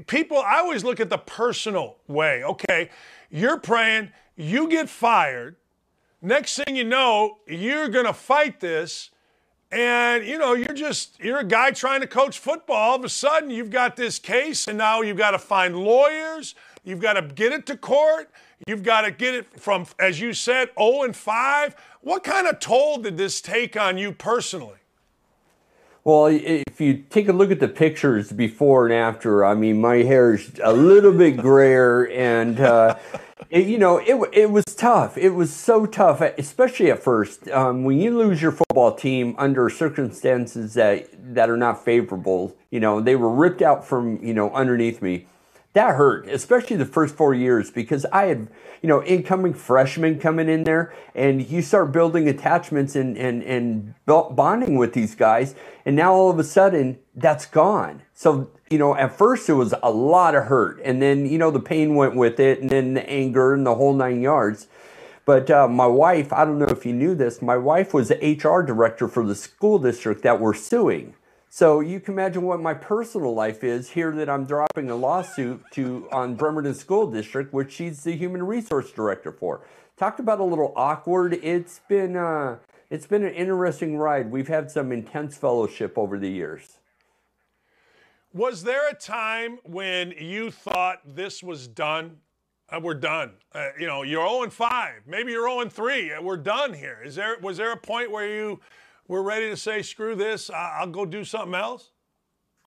people, I always look at the personal way. Okay, you're praying, you get fired. Next thing you know, you're going to fight this. And, you know, you're just, you're a guy trying to coach football. All of a sudden, you've got this case, and now you've got to find lawyers. You've got to get it to court. You've got to get it from, as you said, oh and five. What kind of toll did this take on you personally? Well, if you take a look at the pictures before and after, I mean, my hair is a little bit grayer, and, uh, it, you know, it it was tough. It was so tough, especially at first. Um, when you lose your football team under circumstances that, that are not favorable, you know, they were ripped out from, you know, underneath me. That hurt, especially the first four years, because I had, you know, incoming freshmen coming in there, and you start building attachments and, and, and bonding with these guys. And now all of a sudden that's gone. So, you know, at first it was a lot of hurt, and then, you know, the pain went with it, and then the anger and the whole nine yards. But uh, my wife, I don't know if you knew this, my wife was the H R director for the school district that we're suing. So you can imagine what my personal life is here, that I'm dropping a lawsuit to on Bremerton School District, which she's the human resource director for. Talked about a little awkward. It's been uh, it's been an interesting ride. We've had some intense fellowship over the years. Was there a time when you thought this was done? Uh, we're done. Uh, you know, you're oh and five. Maybe you're oh and three. We're done here. Is there was there a point where you? We're ready to say, screw this, I'll go do something else?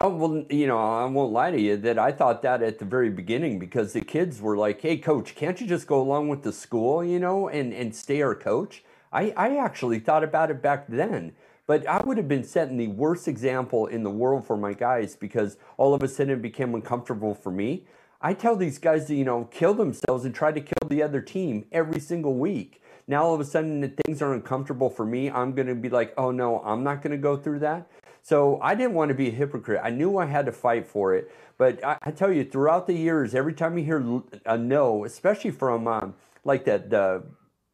Oh, well, you know, I won't lie to you that I thought that at the very beginning, because the kids were like, hey, coach, can't you just go along with the school, you know, and, and stay our coach? I, I actually thought about it back then, but I would have been setting the worst example in the world for my guys, because all of a sudden it became uncomfortable for me. I tell these guys to, you know, kill themselves and try to kill the other team every single week. Now, all of a sudden, things are uncomfortable for me. I'm going to be like, oh, no, I'm not going to go through that. So I didn't want to be a hypocrite. I knew I had to fight for it. But I, I tell you, throughout the years, every time you hear a no, especially from um, like that, the,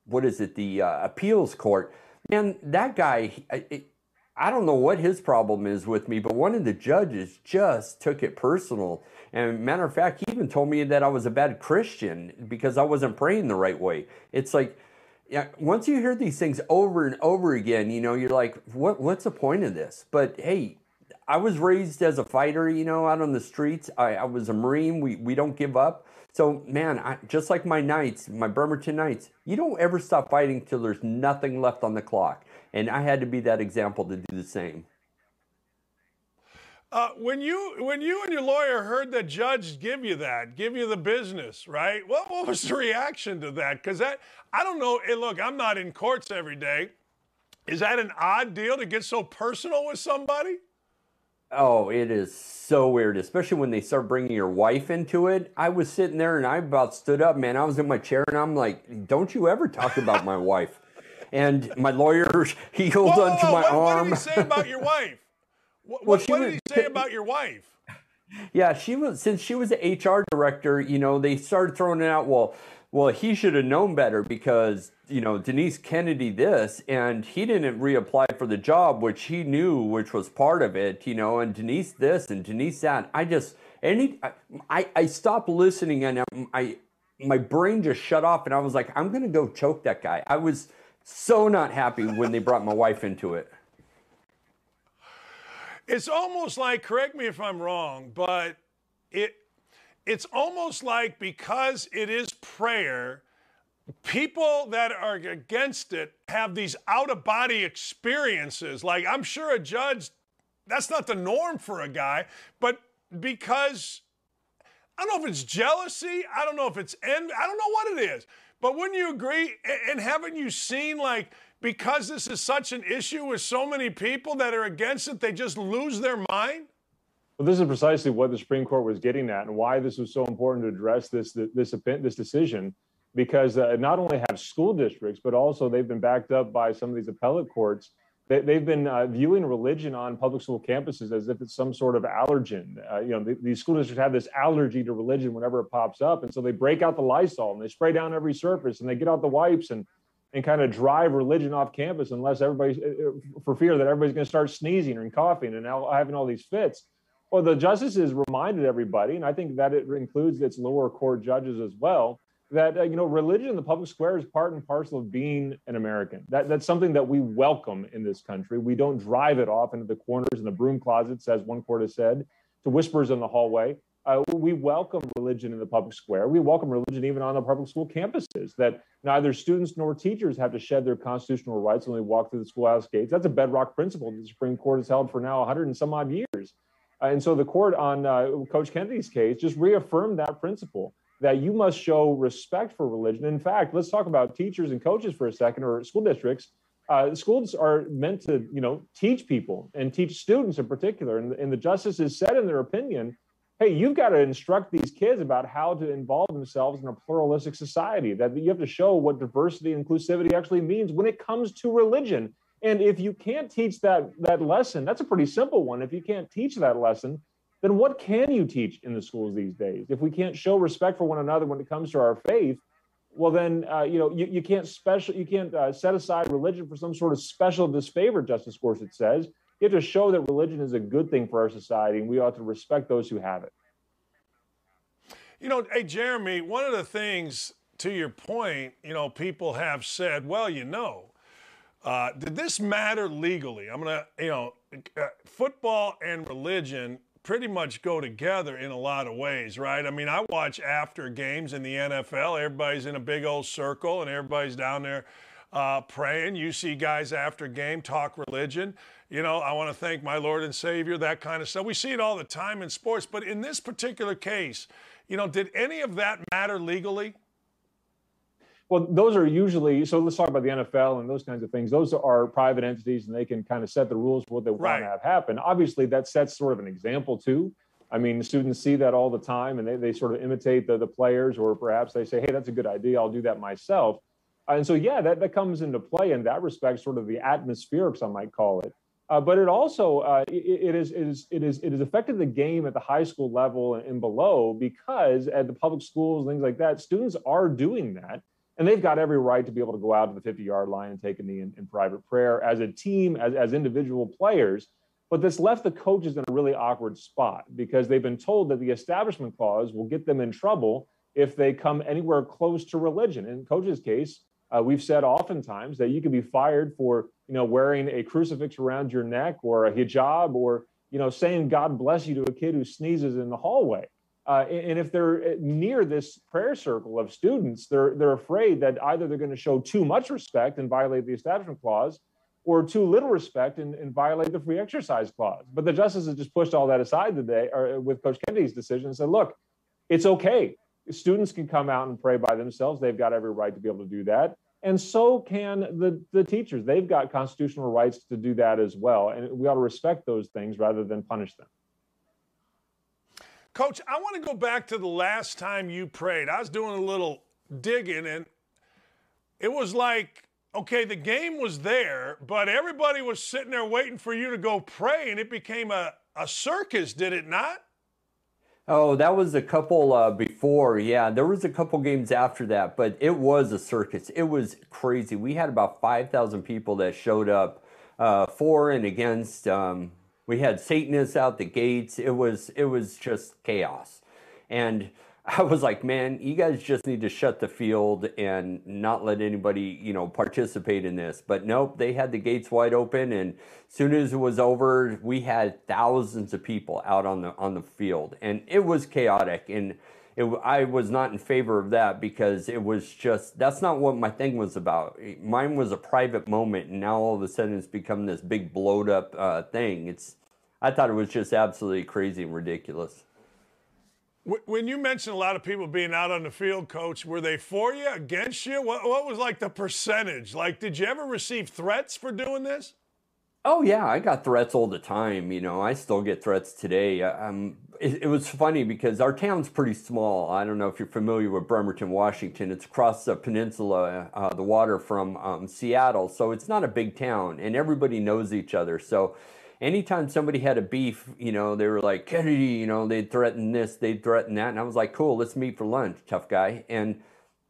what is it, the uh, appeals court, man, that guy, it, I don't know what his problem is with me, but one of the judges just took it personal. And matter of fact, he even told me that I was a bad Christian because I wasn't praying the right way. It's like, yeah, once you hear these things over and over again, you know, you're like, what, what's the point of this? But hey, I was raised as a fighter, you know, out on the streets. I, I was a Marine. We, we don't give up. So, man, I, just like my Knights, my Bremerton Knights, you don't ever stop fighting till there's nothing left on the clock. And I had to be that example to do the same. Uh, when you when you and your lawyer heard the judge give you that, give you the business, right? What, what was the reaction to that? Because that, I don't know. Hey, look, I'm not in courts every day. Is that an odd deal to get so personal with somebody? Oh, it is so weird, especially when they start bringing your wife into it. I was sitting there and I about stood up, man. I was in my chair and I'm like, don't you ever talk about my wife. And my lawyer, he holds whoa, onto whoa, my what, arm. What did he say about your wife? What, well, what did he say about your wife? Yeah, she was since she was the H R director, you know, they started throwing it out. Well, well, he should have known better because, you know, Denise Kennedy this, and he didn't reapply for the job, which he knew, which was part of it, you know, and Denise this and Denise that. I just any I, I stopped listening, and I my brain just shut off, and I was like, I'm going to go choke that guy. I was so not happy when they brought my wife into it. It's almost like, correct me if I'm wrong, but it it's almost like because it is prayer, people that are against it have these out-of-body experiences. Like, I'm sure a judge, that's not the norm for a guy, but because, I don't know if it's jealousy, I don't know if it's envy, I don't know what it is, but wouldn't you agree, and haven't you seen, like, because this is such an issue with so many people that are against it, they just lose their mind? Well, this is precisely what the Supreme Court was getting at and why this was so important to address this, this, this decision. because uh, not only have school districts, but also they've been backed up by some of these appellate courts. They, they've been uh, viewing religion on public school campuses as if it's some sort of allergen. Uh, you know, the, these school districts have this allergy to religion whenever it pops up. And so they break out the Lysol and they spray down every surface and they get out the wipes and and kind of drive religion off campus unless everybody's, for fear that everybody's going to start sneezing and coughing and now having all these fits. Well, the justices reminded everybody, and I think that it includes its lower court judges as well, that, uh, you know, religion in the public square is part and parcel of being an American. That That's something that we welcome in this country. We don't drive it off into the corners and the broom closets, as one court has said, to whispers in the hallway. Uh, we welcome religion in the public square. We welcome religion even on the public school campuses, that neither students nor teachers have to shed their constitutional rights when they walk through the schoolhouse gates. That's a bedrock principle that the Supreme Court has held for now one hundred and some odd years. Uh, and so the court on uh, Coach Kennedy's case just reaffirmed that principle, that you must show respect for religion. In fact, let's talk about teachers and coaches for a second, or school districts. Uh, schools are meant to, you know, teach people and teach students in particular. And, and the justices said in their opinion, hey, you've got to instruct these kids about how to involve themselves in a pluralistic society, that you have to show what diversity and inclusivity actually means when it comes to religion. And if you can't teach that, that lesson, that's a pretty simple one. If you can't teach that lesson, then what can you teach in the schools these days? If we can't show respect for one another when it comes to our faith, well, then uh, you know you, you can't special you can't uh, set aside religion for some sort of special disfavor, Justice Gorsuch says. You have to show that religion is a good thing for our society, and we ought to respect those who have it. You know, hey, Jeremy, one of the things, to your point, you know, people have said, well, you know, uh, did this matter legally? I'm going to, you know, uh, football and religion pretty much go together in a lot of ways, right? I mean, I watch after games in the N F L. Everybody's in a big old circle, and everybody's down there uh, praying. You see guys after game talk religion. You know, I want to thank my Lord and Savior, that kind of stuff. We see it all the time in sports. But in this particular case, you know, did any of that matter legally? Well, those are usually, so let's talk about the N F L and those kinds of things. Those are private entities, and they can kind of set the rules for what they right. want to have happen. Obviously, that sets sort of an example, too. I mean, students see that all the time, and they, they sort of imitate the, the players, or perhaps they say, hey, that's a good idea, I'll do that myself. And so, yeah, that, that comes into play in that respect, sort of the atmospherics, I might call it. Uh, but it also uh, it, it is it is it is it has affected the game at the high school level and, and below, because at the public schools and things like that, students are doing that, and they've got every right to be able to go out to the fifty-yard line and take a knee in, in private prayer as a team, as as individual players. But this left the coaches in a really awkward spot, because they've been told that the Establishment Clause will get them in trouble if they come anywhere close to religion. In coaches' case, Uh, we've said oftentimes that you can be fired for, you know, wearing a crucifix around your neck, or a hijab, or, you know, saying God bless you to a kid who sneezes in the hallway. Uh, and, and if they're near this prayer circle of students, they're they're afraid that either they're going to show too much respect and violate the Establishment Clause, or too little respect and, and violate the Free Exercise Clause. But the justices just pushed all that aside today, or with Coach Kennedy's decision, and said, look, it's okay. Students can come out and pray by themselves. They've got every right to be able to do that. And so can the, the teachers. They've got constitutional rights to do that as well. And we ought to respect those things rather than punish them. Coach, I want to go back to the last time you prayed. I was doing a little digging, and it was like, okay, the game was there, but everybody was sitting there waiting for you to go pray, and it became a, a circus, did it not? Oh, that was a couple uh, before. Yeah, there was a couple games after that, but it was a circus. It was crazy. We had about five thousand people that showed up uh, for and against. Um, we had Satanists out the gates. It was it was just chaos. And I was like, man, you guys just need to shut the field and not let anybody, you know, participate in this. But nope, they had the gates wide open. And as soon as it was over, we had thousands of people out on the on the field. And it was chaotic. And it, I was not in favor of that, because it was just, that's not what my thing was about. Mine was a private moment. And now all of a sudden it's become this big blowed up uh, thing. It's, I thought it was just absolutely crazy and ridiculous. When you mentioned a lot of people being out on the field, Coach, were they for you, against you? What, what was like the percentage? Like, did you ever receive threats for doing this? Oh, yeah. I got threats all the time. You know, I still get threats today. Um, it, it was funny because our town's pretty small. I don't know if you're familiar with Bremerton, Washington. It's across the peninsula, uh, the water from um, Seattle. So it's not a big town, and everybody knows each other. So anytime somebody had a beef, you know, they were like, Kennedy, you know, they'd threaten this, they'd threaten that. And I was like, cool, let's meet for lunch, tough guy. And,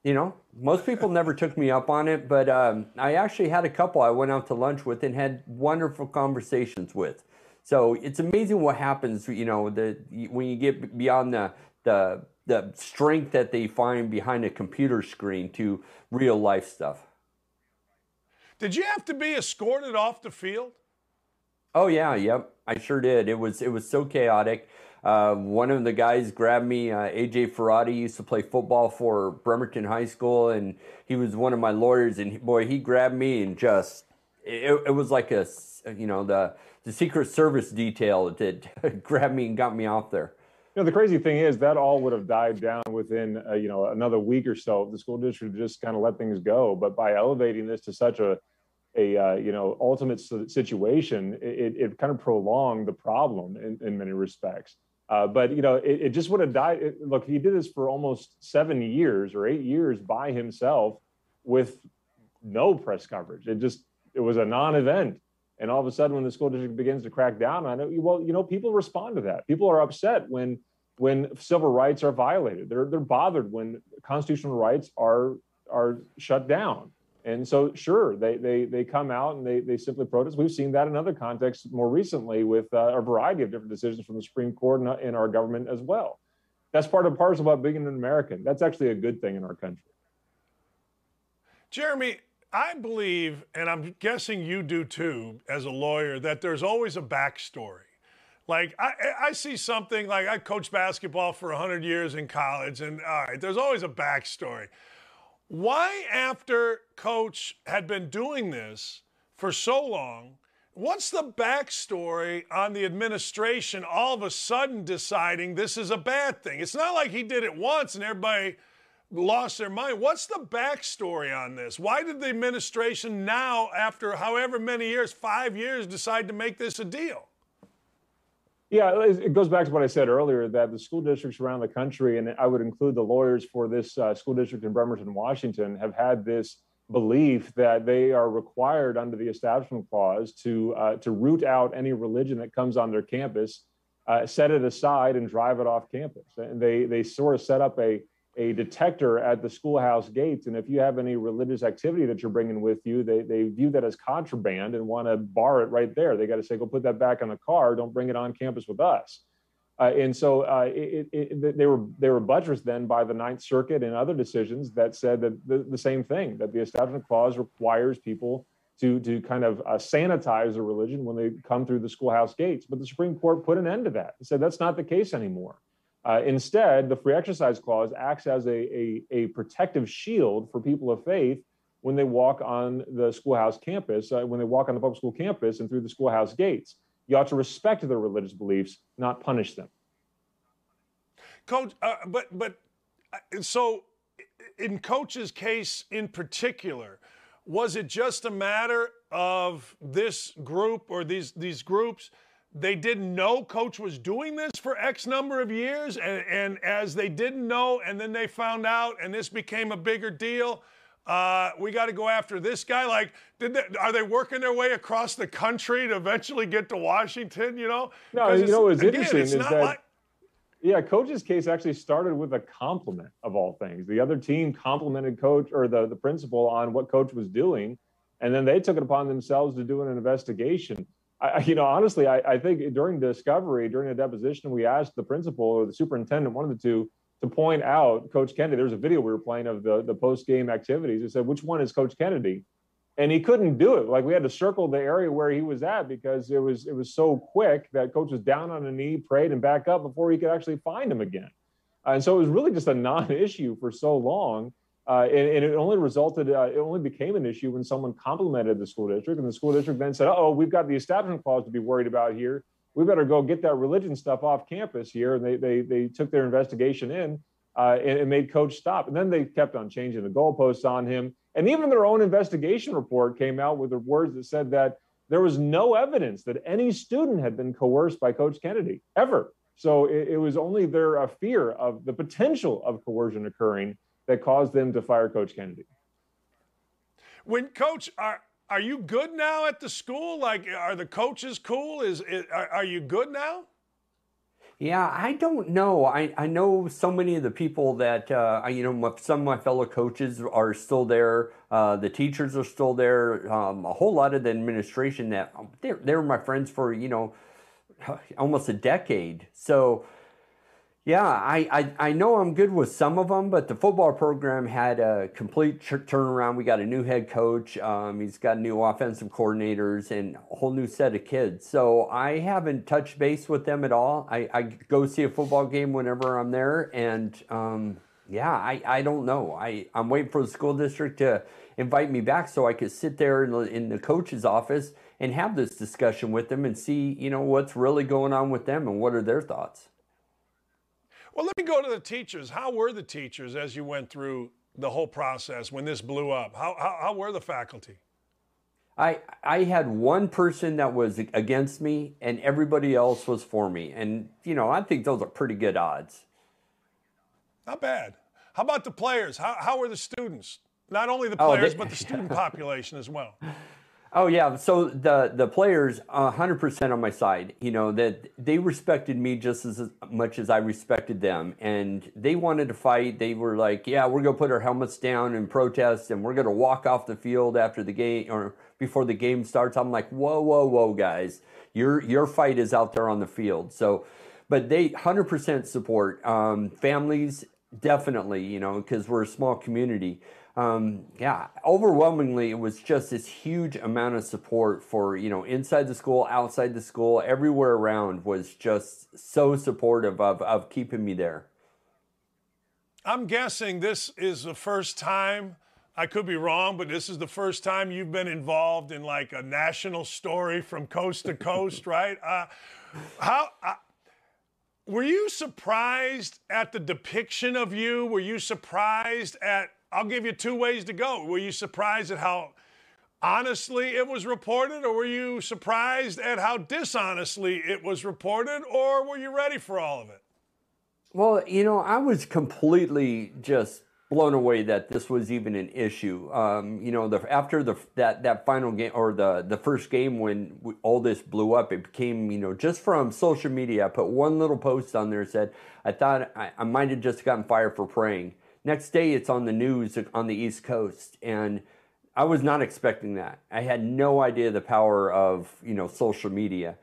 you know, most people never took me up on it, but um, I actually had a couple I went out to lunch with and had wonderful conversations with. So it's amazing what happens, you know, the, when you get beyond the, the, the strength that they find behind a computer screen to real life stuff. Did you have to be escorted off the field? Oh, yeah. Yep. I sure did. It was it was so chaotic. Uh, one of the guys grabbed me, uh, A J Ferrati, used to play football for Bremerton High School, and he was one of my lawyers, and he, boy, he grabbed me and just, it, it was like a, you know, the, the Secret Service detail that grabbed me and got me off there. You know, the crazy thing is that all would have died down within, uh, you know, another week or so if the school district just kind of let things go. But by elevating this to such a, a uh, you know, ultimate situation, it, it kind of prolonged the problem in, in many respects. Uh, but, you know, it, it just would have died. It, look, he did this for almost seven years or eight years by himself with no press coverage. It just, it was a non-event. And all of a sudden, when the school district begins to crack down on it, well, you know, people respond to that. People are upset when when civil rights are violated. They're, they're bothered when constitutional rights are are shut down. And so, sure, they they they come out and they they simply protest. We've seen that in other contexts more recently with uh, a variety of different decisions from the Supreme Court and, and our government as well. That's part and parcel about being an American. That's actually a good thing in our country. Jeremy, I believe, and I'm guessing you do too, as a lawyer, that there's always a backstory. Like, I, I see something, like I coached basketball for one hundred years in college, and all right, there's always a backstory. Why, after Coach had been doing this for so long, what's the backstory on the administration all of a sudden deciding this is a bad thing? It's not like he did it once and everybody lost their mind. What's the backstory on this? Why did the administration now, after however many years, five years, decide to make this a deal? Yeah, it goes back to what I said earlier, that the school districts around the country, and I would include the lawyers for this uh, school district in Bremerton, Washington, have had this belief that they are required under the Establishment Clause to uh, to root out any religion that comes on their campus, uh, set it aside, and drive it off campus. And they they sort of set up a a detector at the schoolhouse gates, and if you have any religious activity that you're bringing with you, they they view that as contraband and want to bar it right there. They got to say, go put that back on the car. Don't bring it on campus with us. Uh, and so uh, it, it, they were they were buttressed then by the Ninth Circuit and other decisions that said that the, the same thing, that the Establishment Clause requires people to to kind of uh, sanitize a religion when they come through the schoolhouse gates. But the Supreme Court put an end to that and said that's not the case anymore. Uh, instead, the Free Exercise Clause acts as a, a, a protective shield for people of faith when they walk on the schoolhouse campus, uh, when they walk on the public school campus and through the schoolhouse gates. You ought to respect their religious beliefs, not punish them. Coach, uh, but, but so in Coach's case in particular, was it just a matter of this group or these, these groups? They didn't know Coach was doing this for X number of years, and, and as they didn't know, and then they found out, and this became a bigger deal, uh, we got to go after this guy. Like, did they, are they working their way across the country to eventually get to Washington, you know? No, you know what's interesting is that, like, yeah, Coach's case actually started with a compliment, of all things. The other team complimented Coach, or the, the principal, on what Coach was doing, and then they took it upon themselves to do an investigation. I, you know, honestly, I, I think during discovery, during a deposition, we asked the principal or the superintendent, one of the two, to point out Coach Kennedy. There was a video we were playing of the, the post-game activities. It said, which one is Coach Kennedy? And he couldn't do it. Like, we had to circle the area where he was at because it was it was so quick that Coach was down on a knee, prayed, and back up before he could actually find him again. And so it was really just a non-issue for so long. Uh, and, and it only resulted, uh, it only became an issue when someone complimented the school district, and the school district then said, uh oh, we've got the Establishment Clause to be worried about here. We better go get that religion stuff off campus here. And they they, they took their investigation in uh, and, and made Coach stop. And then they kept on changing the goalposts on him. And even their own investigation report came out with the words that said that there was no evidence that any student had been coerced by Coach Kennedy ever. So it, it was only their uh, fear of the potential of coercion occurring that caused them to fire Coach Kennedy. When Coach, are are you good now at the school? Like, are the coaches cool? Is, is are, are you good now? Yeah, I don't know. I, I know so many of the people that, uh, you know, some of my fellow coaches are still there. Uh, the teachers are still there. Um, a whole lot of the administration that they they were my friends for, you know, almost a decade. So, yeah, I, I, I know I'm good with some of them, but the football program had a complete turnaround. We got a new head coach. Um, he's got new offensive coordinators and a whole new set of kids. So I haven't touched base with them at all. I, I go see a football game whenever I'm there. And, um, yeah, I, I don't know. I, I'm waiting for the school district to invite me back so I could sit there in the, in the coach's office and have this discussion with them and see, you know, what's really going on with them and what are their thoughts. Well, let me go to the teachers. How were the teachers as you went through the whole process when this blew up? How, how, how were the faculty? I, I had one person that was against me and everybody else was for me. And, you know, I think those are pretty good odds. Not bad. How about the players? How, how were the students? Not only the players, oh, they, but the student population as well. Oh, yeah. So the, the players, one hundred percent on my side, you know, that they respected me just as much as I respected them. And they wanted to fight. They were like, yeah, we're going to put our helmets down and protest, and we're going to walk off the field after the game or before the game starts. I'm like, whoa, whoa, whoa, guys, your, your fight is out there on the field. So, but they one hundred percent support. Um, families, definitely, you know, because we're a small community. Um, yeah, overwhelmingly, it was just this huge amount of support for, you know, inside the school, outside the school, everywhere around was just so supportive of, of keeping me there. I'm guessing this is the first time, I could be wrong, but this is the first time you've been involved in like a national story from coast to coast, right? Uh, how... I, Were you surprised at the depiction of you? Were you surprised at, I'll give you two ways to go. Were you surprised at how honestly it was reported, or were you surprised at how dishonestly it was reported, or were you ready for all of it? Well, you know, I was completely just blown away that this was even an issue. Um, you know, the, after the that that final game or the the first game when we, all this blew up, it became, you know, just from social media. I put one little post on there, said I thought I, I might have just gotten fired for praying. Next day, it's on the news on the East Coast, and I was not expecting that. I had no idea the power of, you know, social media,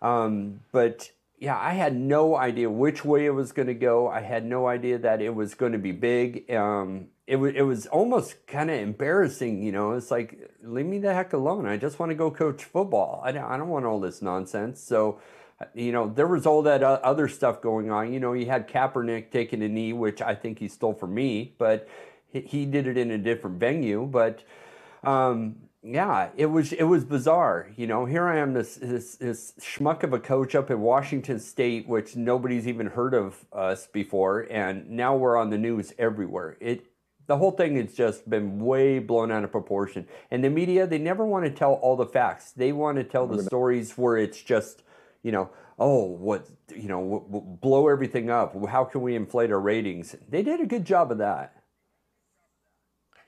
um, but. Yeah, I had no idea which way it was going to go. I had no idea that it was going to be big. Um, it, w- it was almost kind of embarrassing, you know. It's like, leave me the heck alone. I just want to go coach football. I don't, I don't want all this nonsense. So, you know, there was all that uh, other stuff going on. You know, you had Kaepernick taking a knee, which I think he stole from me, but he, he did it in a different venue. But, um yeah, it was it was bizarre. You know, here I am, this, this this schmuck of a coach up in Washington State, which nobody's even heard of us before, and now we're on the news everywhere. It the whole thing has just been way blown out of proportion. And the media, they never want to tell all the facts. They want to tell the stories where it's just, you know, oh, what, you know, w- w- blow everything up. How can we inflate our ratings? They did a good job of that.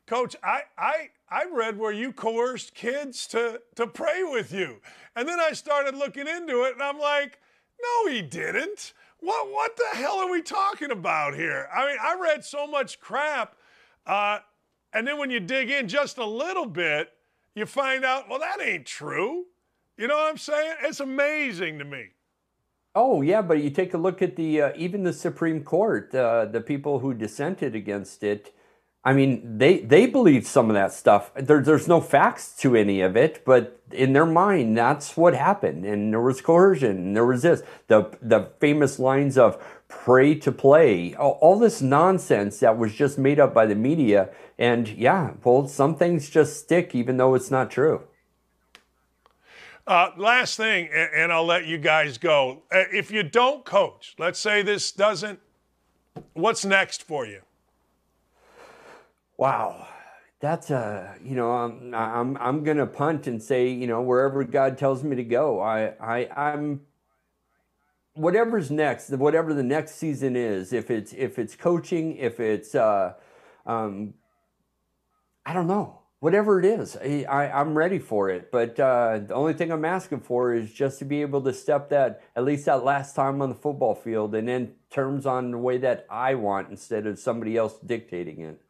Coach, I, I, I read where you coerced kids to, to pray with you. And then I started looking into it, and I'm like, no, he didn't. What, what the hell are we talking about here? I mean, I read so much crap. Uh, and then when you dig in just a little bit, you find out, well, that ain't true. You know what I'm saying? It's amazing to me. Oh, yeah, but you take a look at the uh, even the Supreme Court, uh, the people who dissented against it, I mean, they, they believe some of that stuff. There, there's no facts to any of it, but in their mind, that's what happened. And there was coercion, and there was this. The, the famous lines of pray to play, all, all this nonsense that was just made up by the media. And yeah, well, some things just stick, even though it's not true. Uh, last thing, and, and I'll let you guys go. If you don't coach, let's say this doesn't, what's next for you? Wow, that's a, you know, I'm I'm I'm gonna punt and say, you know, wherever God tells me to go. I I I'm whatever's next, whatever the next season is, if it's if it's coaching, if it's uh, um, I don't know, whatever it is, I, I, I'm ready for it. But uh, the only thing I'm asking for is just to be able to step that at least that last time on the football field, and then terms on the way that I want instead of somebody else dictating it.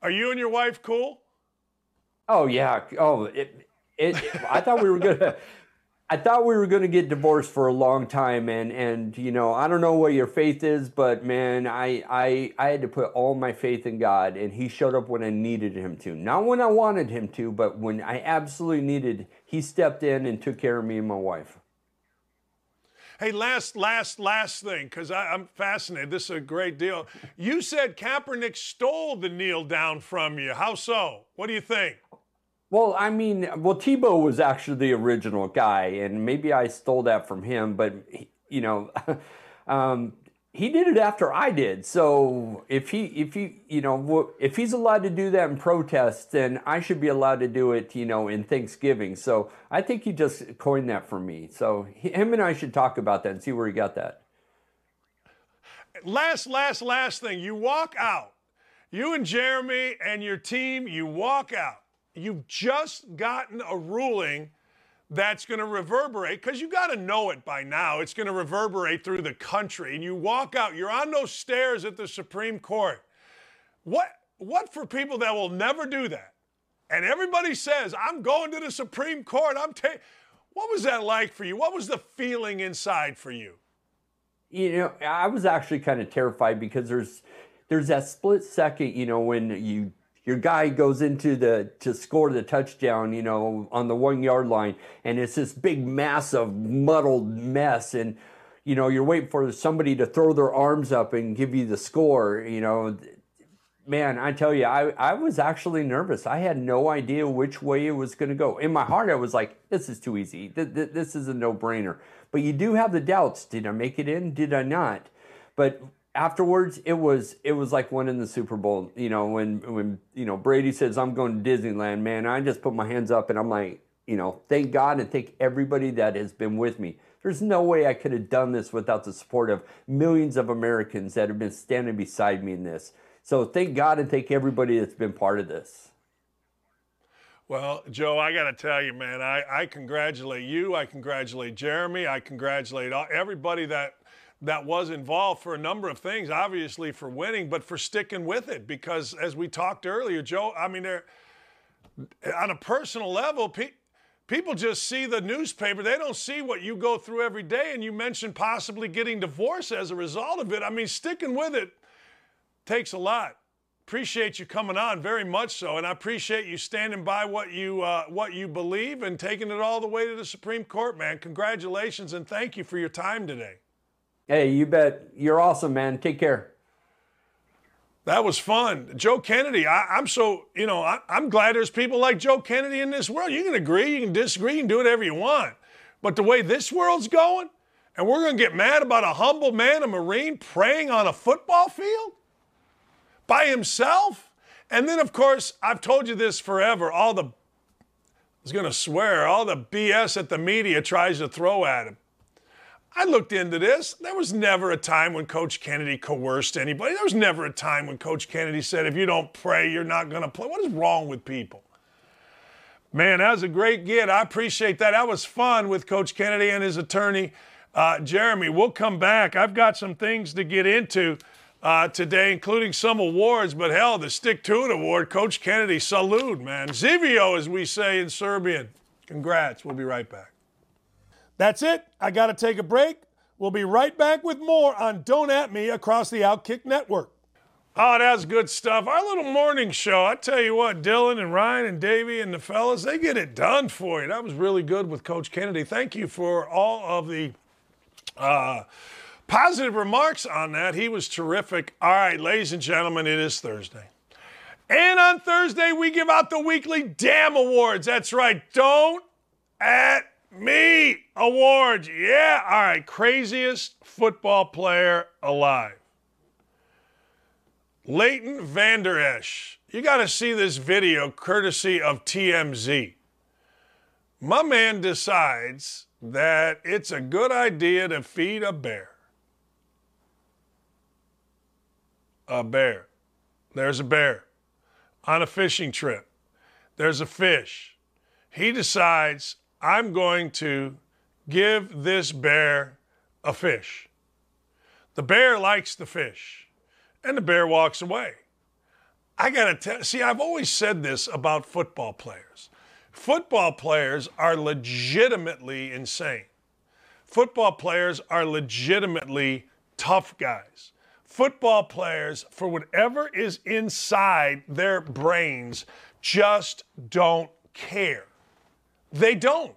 Are you and your wife cool? Oh yeah. Oh, it. it I thought we were gonna. I thought we were going to get divorced for a long time, and, and you know, I don't know what your faith is, but, man, I, I I had to put all my faith in God, and he showed up when I needed him to. Not when I wanted him to, but when I absolutely needed, he stepped in and took care of me and my wife. Hey, last, last, last thing, because I'm fascinated. This is a great deal. You said Kaepernick stole the kneel down from you. How so? What do you think? Well, I mean, well, Tebow was actually the original guy, and maybe I stole that from him, but, he, you know, um, he did it after I did. So if he, if he, you know, if he's allowed to do that in protest, then I should be allowed to do it, you know, in Thanksgiving. So I think he just coined that for me. So him and I should talk about that and see where he got that. Last, last, last thing. You walk out. You and Jeremy and your team, you walk out. You've just gotten a ruling that's going to reverberate, because you got to know it by now. It's going to reverberate through the country. And you walk out. You're on those stairs at the Supreme Court. What, what for people that will never do that? And everybody says, I'm going to the Supreme Court. I'm taking. What was that like for you? What was the feeling inside for you? You know, I was actually kind of terrified, because there's there's that split second, you know, when you – your guy goes into the to score the touchdown, you know, on the one yard line, and it's this big, massive, muddled mess, and you know you're waiting for somebody to throw their arms up and give you the score. You know, man, I tell you, I I was actually nervous. I had no idea which way it was going to go. In my heart, I was like, "This is too easy. This, this is a no-brainer." But you do have the doubts. Did I make it in? Did I not? But afterwards, it was it was like winning the Super Bowl. You know, when when you know Brady says, "I'm going to Disneyland," man, I just put my hands up and I'm like, you know, thank God, and thank everybody that has been with me. There's no way I could have done this without the support of millions of Americans that have been standing beside me in this. So thank God and thank everybody that's been part of this. Well, Joe, I got to tell you, man, I, I congratulate you. I congratulate Jeremy. I congratulate all, everybody that. that was involved for a number of things, obviously for winning, but for sticking with it. Because as we talked earlier, Joe, I mean, on a personal level, pe people just see the newspaper. They don't see what you go through every day. And you mentioned possibly getting divorced as a result of it. I mean, sticking with it takes a lot. Appreciate you coming on very much so. And I appreciate you standing by what you, uh, what you believe and taking it all the way to the Supreme Court, man. Congratulations, and thank you for your time today. Hey, you bet. You're awesome, man. Take care. That was fun. Joe Kennedy, I, I'm so, you know, I, I'm glad there's people like Joe Kennedy in this world. You can agree, you can disagree, you can do whatever you want. But the way this world's going, and we're going to get mad about a humble man, a Marine, praying on a football field by himself? And then, of course, I've told you this forever, all the, I was going to swear, all the B S that the media tries to throw at him. I looked into this. There was never a time when Coach Kennedy coerced anybody. There was never a time when Coach Kennedy said, if you don't pray, you're not going to play. What is wrong with people? Man, that was a great get. I appreciate that. That was fun with Coach Kennedy and his attorney, uh, Jeremy. We'll come back. I've got some things to get into uh, today, including some awards, but hell, the Stick to It Award, Coach Kennedy, salute, man. Živio, as we say in Serbian. Congrats. We'll be right back. That's it. I got to take a break. We'll be right back with more on Don't At Me across the Outkick Network. Oh, that's good stuff. Our little morning show, I tell you what, Dylan and Ryan and Davey and the fellas, they get it done for you. That was really good with Coach Kennedy. Thank you for all of the uh, positive remarks on that. He was terrific. All right, ladies and gentlemen, it is Thursday. And on Thursday, we give out the weekly Damn Awards. That's right. Don't At Me Awards, yeah. All right, craziest football player alive. Leighton Vander Esch. You got to see this video courtesy of T M Z. My man decides that it's a good idea to feed a bear. A bear. There's a bear on a fishing trip. There's a fish. He decides, I'm going to give this bear a fish. The bear likes the fish, and the bear walks away. I gotta tell, see, I've always said this about football players. Football players are legitimately insane. Football players are legitimately tough guys. Football players, for whatever is inside their brains, just don't care. They don't.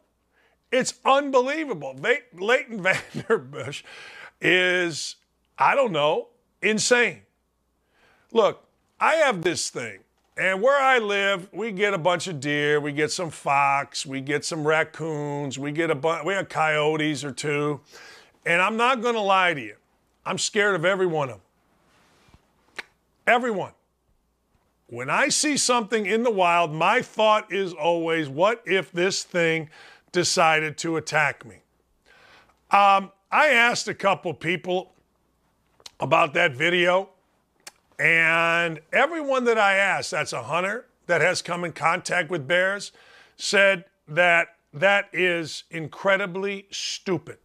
It's unbelievable. They, Leighton Vander Esch is, I don't know, insane. Look, I have this thing, and where I live, we get a bunch of deer, we get some fox, we get some raccoons, we get a bunch, we have coyotes or two, and I'm not going to lie to you. I'm scared of every one of them. Everyone. When I see something in the wild, my thought is always, what if this thing decided to attack me? Um, I asked a couple people about that video, and everyone that I asked, that's a hunter that has come in contact with bears, said that that is incredibly stupid.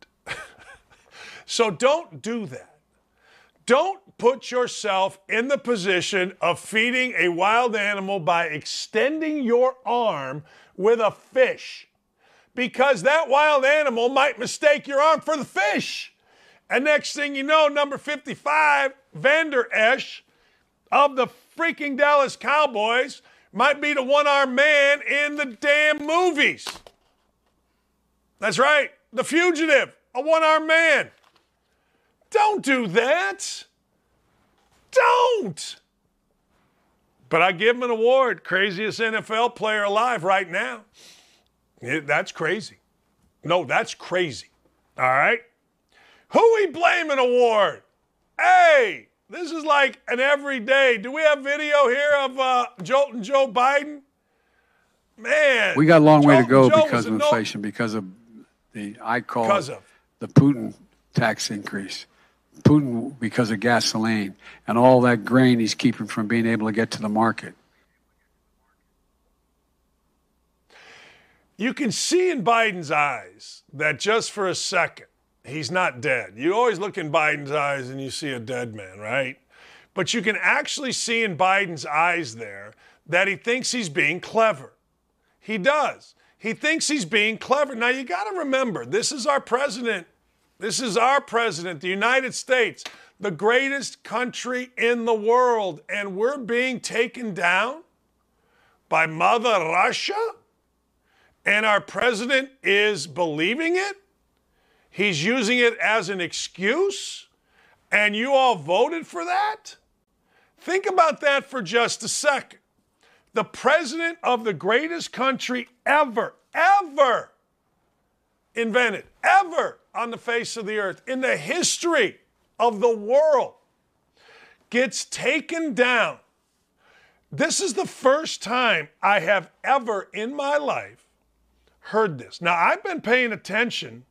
So don't do that. Don't put yourself in the position of feeding a wild animal by extending your arm with a fish, because that wild animal might mistake your arm for the fish. And next thing you know, number fifty-five, Vander Esch of the freaking Dallas Cowboys might be the one-armed man in the damn movies. That's right. The Fugitive, a one-armed man. Don't do that. Don't. But I give him an award, craziest N F L player alive right now. It, that's crazy. No, that's crazy. All right? Who we blaming award? Hey, this is like an everyday. Do we have video here of uh, Joe, Joe Biden? Man. We got a long Joe, way to go Joe because of inflation, no- because of the, I call it of. the Putin tax increase. Putin, because of gasoline and all that grain he's keeping from being able to get to the market. You can see in Biden's eyes that just for a second, he's not dead. You always look in Biden's eyes and you see a dead man, right? But you can actually see in Biden's eyes there that he thinks he's being clever. He does. He thinks he's being clever. Now, you got to remember, this is our president. This is our president, the United States, the greatest country in the world, and we're being taken down by Mother Russia, and our president is believing it. He's using it as an excuse, and you all voted for that? Think about that for just a second. The president of the greatest country ever, ever invented, ever on the face of the earth, in the history of the world, gets taken down. This is the first time I have ever in my life heard this. Now, I've been paying attention.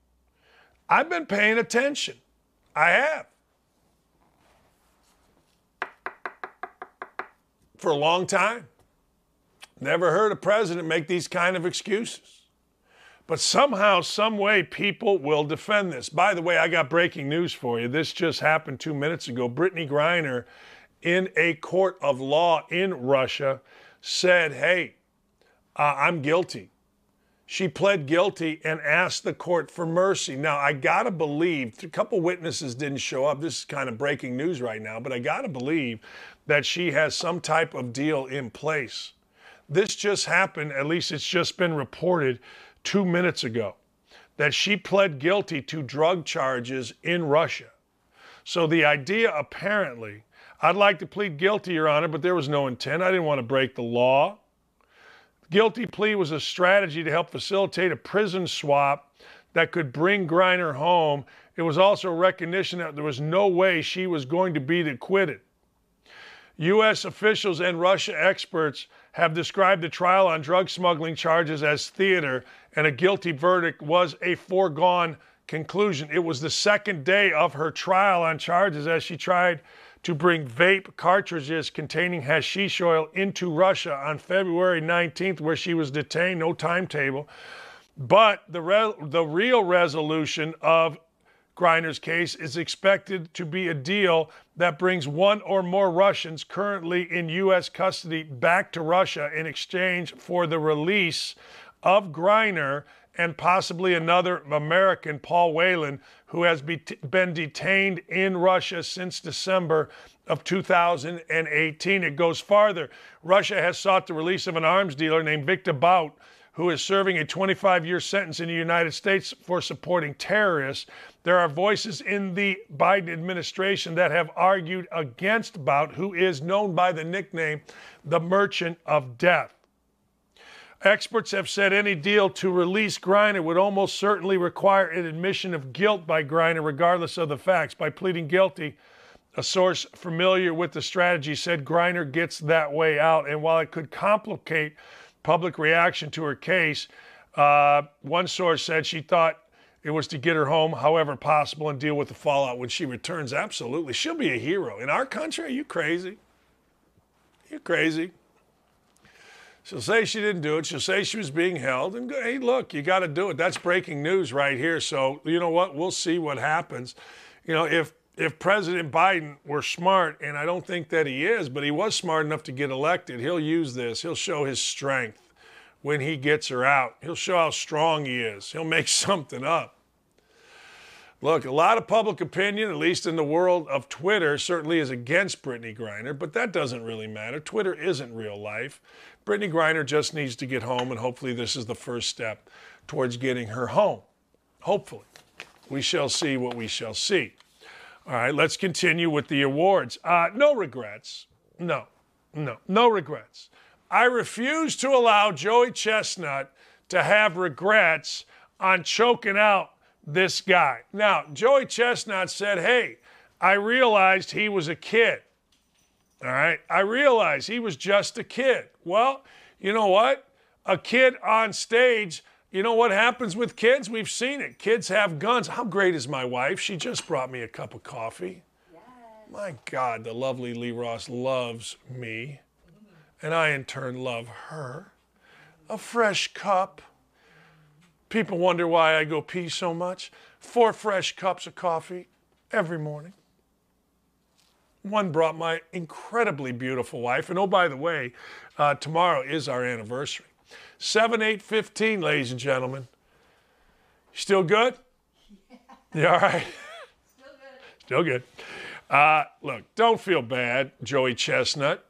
I've been paying attention. I have. For a long time. Never heard a president make these kind of excuses. But somehow, some way, people will defend this. By the way, I got breaking news for you. This just happened two minutes ago. Brittany Griner, in a court of law in Russia, said, hey, uh, I'm guilty. She pled guilty and asked the court for mercy. Now, I got to believe, a couple witnesses didn't show up. This is kind of breaking news right now, but I got to believe that she has some type of deal in place. This just happened, at least it's just been reported, two minutes ago, that she pled guilty to drug charges in Russia. So the idea, apparently, I'd like to plead guilty, Your Honor, but there was no intent. I didn't want to break the law. Guilty plea was a strategy to help facilitate a prison swap that could bring Griner home. It was also recognition that there was no way she was going to be acquitted. U S officials and Russia experts have described the trial on drug smuggling charges as theater, and a guilty verdict was a foregone conclusion. It was the second day of her trial on charges as she tried to bring vape cartridges containing hashish oil into Russia on February nineteenth, where she was detained, no timetable. But the, re- the real resolution of Griner's case is expected to be a deal that brings one or more Russians currently in U S custody back to Russia in exchange for the release of Griner and possibly another American, Paul Whelan, who has be t- been detained in Russia since December of two thousand eighteen. It goes farther. Russia has sought the release of an arms dealer named Viktor Bout, who is serving a twenty-five year sentence in the United States for supporting terrorists. There are voices in the Biden administration that have argued against Bout, who is known by the nickname, the Merchant of Death. Experts have said any deal to release Griner would almost certainly require an admission of guilt by Griner, regardless of the facts. By pleading guilty, a source familiar with the strategy said Griner gets that way out. And while it could complicate public reaction to her case, uh, one source said she thought it was to get her home, however possible, and deal with the fallout when she returns. Absolutely. She'll be a hero. In our country, are you crazy? You're crazy. She'll say she didn't do it. She'll say she was being held. And, hey, look, you got to do it. That's breaking news right here. So, you know what? We'll see what happens. You know, if if President Biden were smart, and I don't think that he is, but he was smart enough to get elected, he'll use this. He'll show his strength when he gets her out. He'll show how strong he is. He'll make something up. Look, a lot of public opinion, at least in the world of Twitter, certainly is against Brittany Griner, but that doesn't really matter. Twitter isn't real life. Brittany Griner just needs to get home, and hopefully this is the first step towards getting her home. Hopefully. We shall see what we shall see. All right, let's continue with the awards. Uh, no regrets. No, no, no regrets. I refuse to allow Joey Chestnut to have regrets on choking out this guy. Now, Joey Chestnut said, hey, I realized he was a kid. All right, I realized he was just a kid. Well, you know what? A kid on stage, you know what happens with kids? We've seen it. Kids have guns. How great is my wife? She just brought me a cup of coffee. Yes. My God, the lovely Lee Ross loves me, and I in turn love her. A fresh cup. People wonder why I go pee so much. Four fresh cups of coffee every morning. One brought my incredibly beautiful wife. And oh, by the way, uh, tomorrow is our anniversary. seven eight fifteen, ladies and gentlemen. Still good? Yeah. You all right? Still good. Still good. Uh, look, don't feel bad, Joey Chestnut.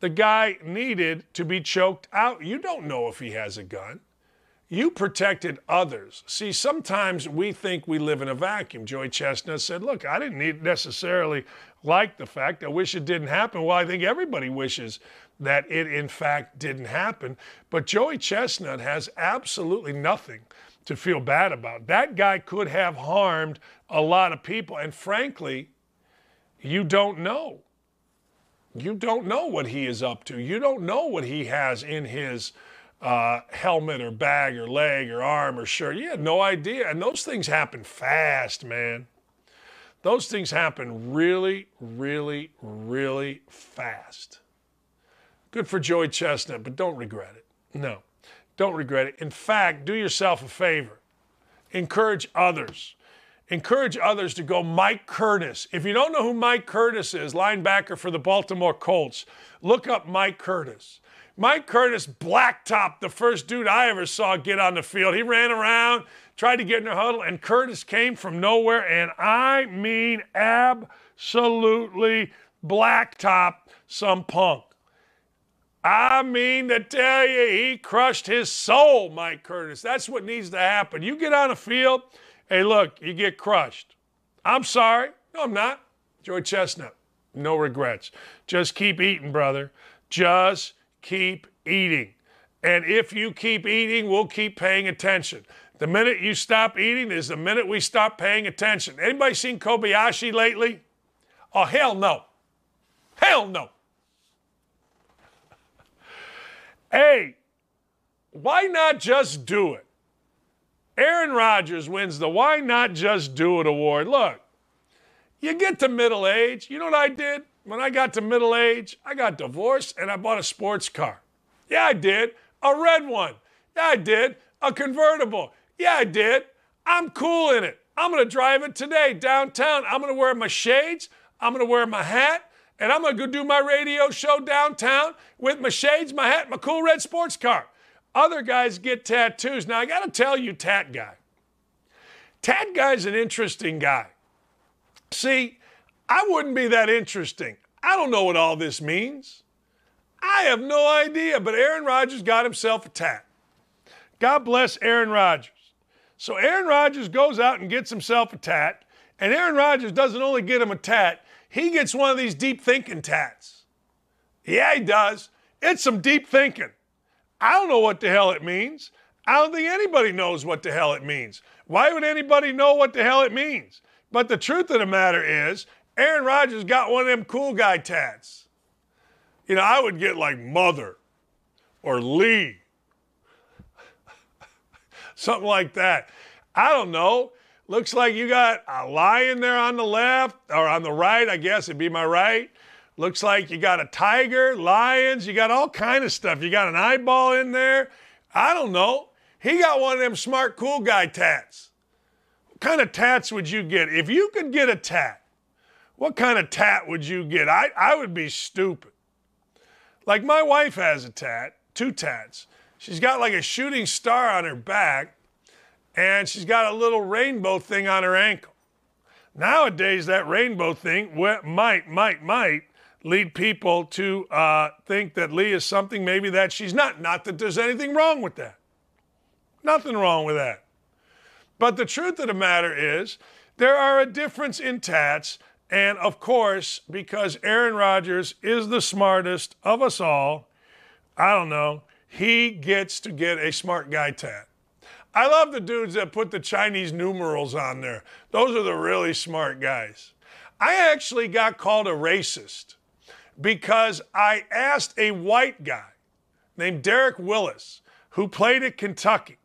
The guy needed to be choked out. You don't know if he has a gun. You protected others. See, sometimes we think we live in a vacuum. Joy Chestnut said, look, I didn't need necessarily like the fact. I wish it didn't happen. Well, I think everybody wishes that it, in fact, didn't happen. But Joy Chestnut has absolutely nothing to feel bad about. That guy could have harmed a lot of people. And frankly, you don't know. You don't know what he is up to. You don't know what he has in his Uh, helmet or bag or leg or arm or shirt. You had no idea. And those things happen fast, man. Those things happen really, really, really fast. Good for Joey Chestnut, but don't regret it. No, don't regret it. In fact, do yourself a favor. Encourage others. Encourage others to go Mike Curtis. If you don't know who Mike Curtis is, linebacker for the Baltimore Colts, look up Mike Curtis. Mike Curtis blacktopped the first dude I ever saw get on the field. He ran around, tried to get in the huddle, and Curtis came from nowhere, and I mean absolutely blacktopped some punk. I mean to tell you, he crushed his soul, Mike Curtis. That's what needs to happen. You get on the field, hey, look, you get crushed. I'm sorry. No, I'm not. Joy Chestnut, no regrets. Just keep eating, brother. Just keep eating. And if you keep eating, we'll keep paying attention. The minute you stop eating is the minute we stop paying attention. Anybody seen Kobayashi lately? Oh, hell no. Hell no. Hey, why not just do it? Aaron Rodgers wins the Why Not Just Do It award. Look, you get to middle age. You know what I did when I got to middle age? I got divorced and I bought a sports car. Yeah, I did. A red one. Yeah, I did. A convertible. Yeah, I did. I'm cool in it. I'm going to drive it today downtown. I'm going to wear my shades. I'm going to wear my hat. And I'm going to go do my radio show downtown with my shades, my hat, my cool red sports car. Other guys get tattoos. Now, I got to tell you, Tat Guy. Tat Guy's an interesting guy. See, I wouldn't be that interesting. I don't know what all this means. I have no idea, but Aaron Rodgers got himself a tat. God bless Aaron Rodgers. So Aaron Rodgers goes out and gets himself a tat, and Aaron Rodgers doesn't only get him a tat, he gets one of these deep-thinking tats. Yeah, he does. It's some deep thinking. I don't know what the hell it means. I don't think anybody knows what the hell it means. Why would anybody know what the hell it means? But the truth of the matter is, Aaron Rodgers got one of them cool guy tats. You know, I would get like Mother or Lee, something like that. I don't know. Looks like you got a lion there on the left, or on the right, I guess it'd be my right. Looks like you got a tiger, lions, you got all kind of stuff. You got an eyeball in there. I don't know. He got one of them smart cool guy tats. What kind of tats would you get? If you could get a tat, what kind of tat would you get? I, I would be stupid. Like my wife has a tat, two tats. She's got like a shooting star on her back, and she's got a little rainbow thing on her ankle. Nowadays, that rainbow thing might, might, might lead people to uh, think that Lee is something maybe that she's not. Not that there's anything wrong with that. Nothing wrong with that. But the truth of the matter is, there are a difference in tats. And, of course, because Aaron Rodgers is the smartest of us all, I don't know, he gets to get a smart guy tat. I love the dudes that put the Chinese numerals on there. Those are the really smart guys. I actually got called a racist because I asked a white guy named Derek Willis, who played at Kentucky,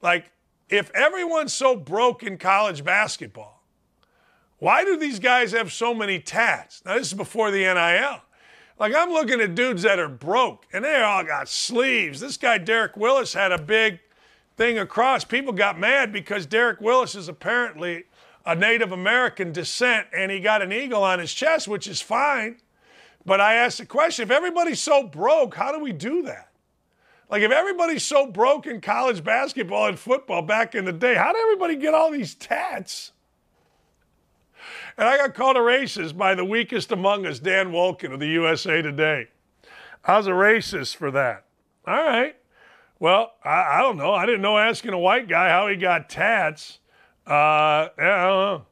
like, if everyone's so broke in college basketball, why do these guys have so many tats? Now, this is before the N I L. Like, I'm looking at dudes that are broke, and they all got sleeves. This guy, Derek Willis, had a big thing across. People got mad because Derek Willis is apparently a Native American descent, and he got an eagle on his chest, which is fine. But I asked the question, if everybody's so broke, how do we do that? Like, if everybody's so broke in college basketball and football back in the day, how did everybody get all these tats? And I got called a racist by the weakest among us, Dan Wolkin of the U S A Today. I was a racist for that. All right. Well, I, I don't know. I didn't know asking a white guy how he got tats. Uh, I don't know.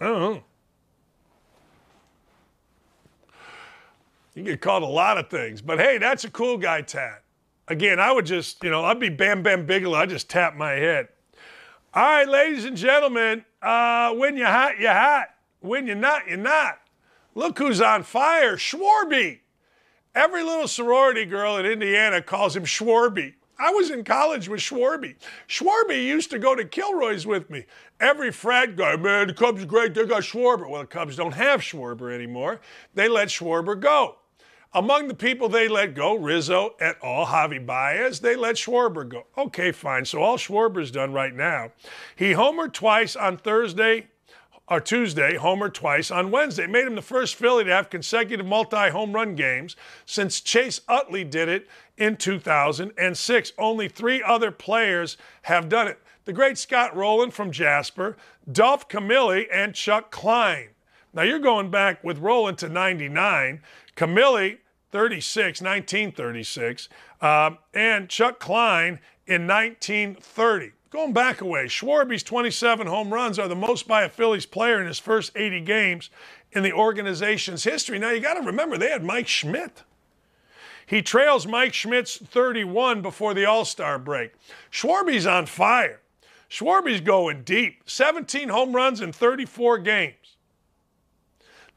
I don't know. You get called a lot of things. But, hey, that's a cool guy tat. Again, I would just, you know, I'd be Bam Bam Bigelow. I'd just tap my head. All right, ladies and gentlemen, uh, when you're hot, you're hot. When you're not, you're not. Look who's on fire, Schwarby. Every little sorority girl in Indiana calls him Schwarby. I was in college with Schwarby. Schwarby used to go to Kilroy's with me. Every frat guy, man, the Cubs are great, they got Schwarber. Well, the Cubs don't have Schwarber anymore. They let Schwarber go. Among the people they let go, Rizzo et al., Javi Baez, they let Schwarber go. Okay, fine. So all Schwarber's done right now, he homered twice on Thursday or Tuesday, homered twice on Wednesday. It made him the first Philly to have consecutive multi-home run games since Chase Utley did it in two thousand six. Only three other players have done it. The great Scott Rowland from Jasper, Dolph Camilli, and Chuck Klein. Now, you're going back with Rowland to ninety-nine, Camilli, thirty-six, nineteen thirty-six, um, and Chuck Klein in nineteen thirty. Going back a way, Schwarby's twenty-seven home runs are the most by a Phillies player in his first eighty games in the organization's history. Now, you got to remember, they had Mike Schmidt. He trails Mike Schmidt's thirty-one before the All-Star break. Schwarby's on fire. Schwarby's going deep. seventeen home runs in thirty-four games.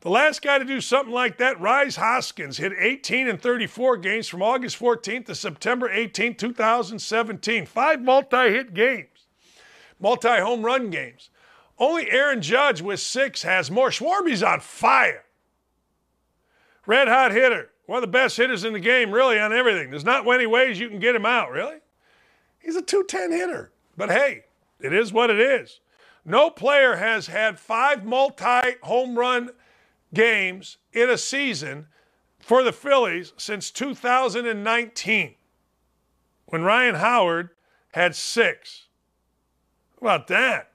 The last guy to do something like that, Rhys Hoskins, hit eighteen and thirty-four games from August fourteenth to September eighteenth, two thousand seventeen. Five multi-hit games, multi-home run games. Only Aaron Judge with six has more. Schwarber's on fire. Red-hot hitter. One of the best hitters in the game, really, on everything. There's not many ways you can get him out, really. He's a two ten hitter. But, hey, it is what it is. No player has had five multi-home run games in a season for the Phillies since two thousand nineteen, when Ryan Howard had six. How about that?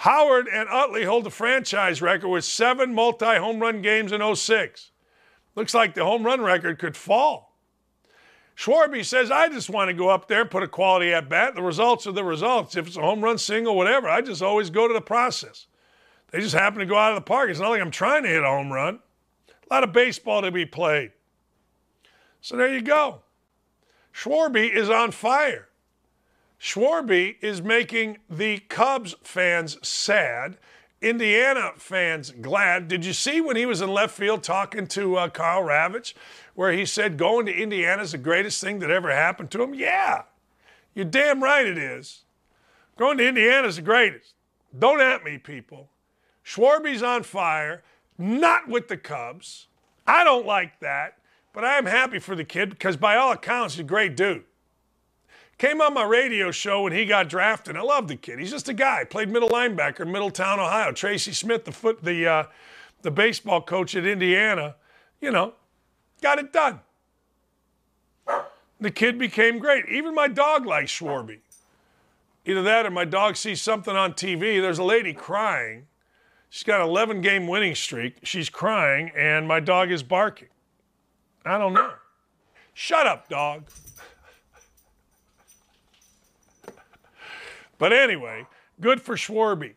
Howard and Utley hold the franchise record with seven multi-home run games in oh six. Looks like the home run record could fall. Schwarber says, I just want to go up there and put a quality at bat. The results are the results. If it's a home run single, whatever, I just always go to the process. They just happen to go out of the park. It's not like I'm trying to hit a home run. A lot of baseball to be played. So there you go. Schwarber is on fire. Schwarber is making the Cubs fans sad, Indiana fans glad. Did you see when he was in left field talking to uh, Kyle Ravitch, where he said going to Indiana is the greatest thing that ever happened to him? Yeah, you're damn right it is. Going to Indiana is the greatest. Don't at me, people. Schwarber's on fire, not with the Cubs. I don't like that, but I am happy for the kid because by all accounts, he's a great dude. Came on my radio show when he got drafted. I love the kid. He's just a guy. Played middle linebacker in Middletown, Ohio. Tracy Smith, the foot, the uh, the baseball coach at Indiana, you know, got it done. The kid became great. Even my dog likes Schwarber. Either that or my dog sees something on T V. There's a lady crying. She's got an eleven-game winning streak. She's crying, and my dog is barking. I don't know. Shut up, dog. But anyway, good for Schwarber.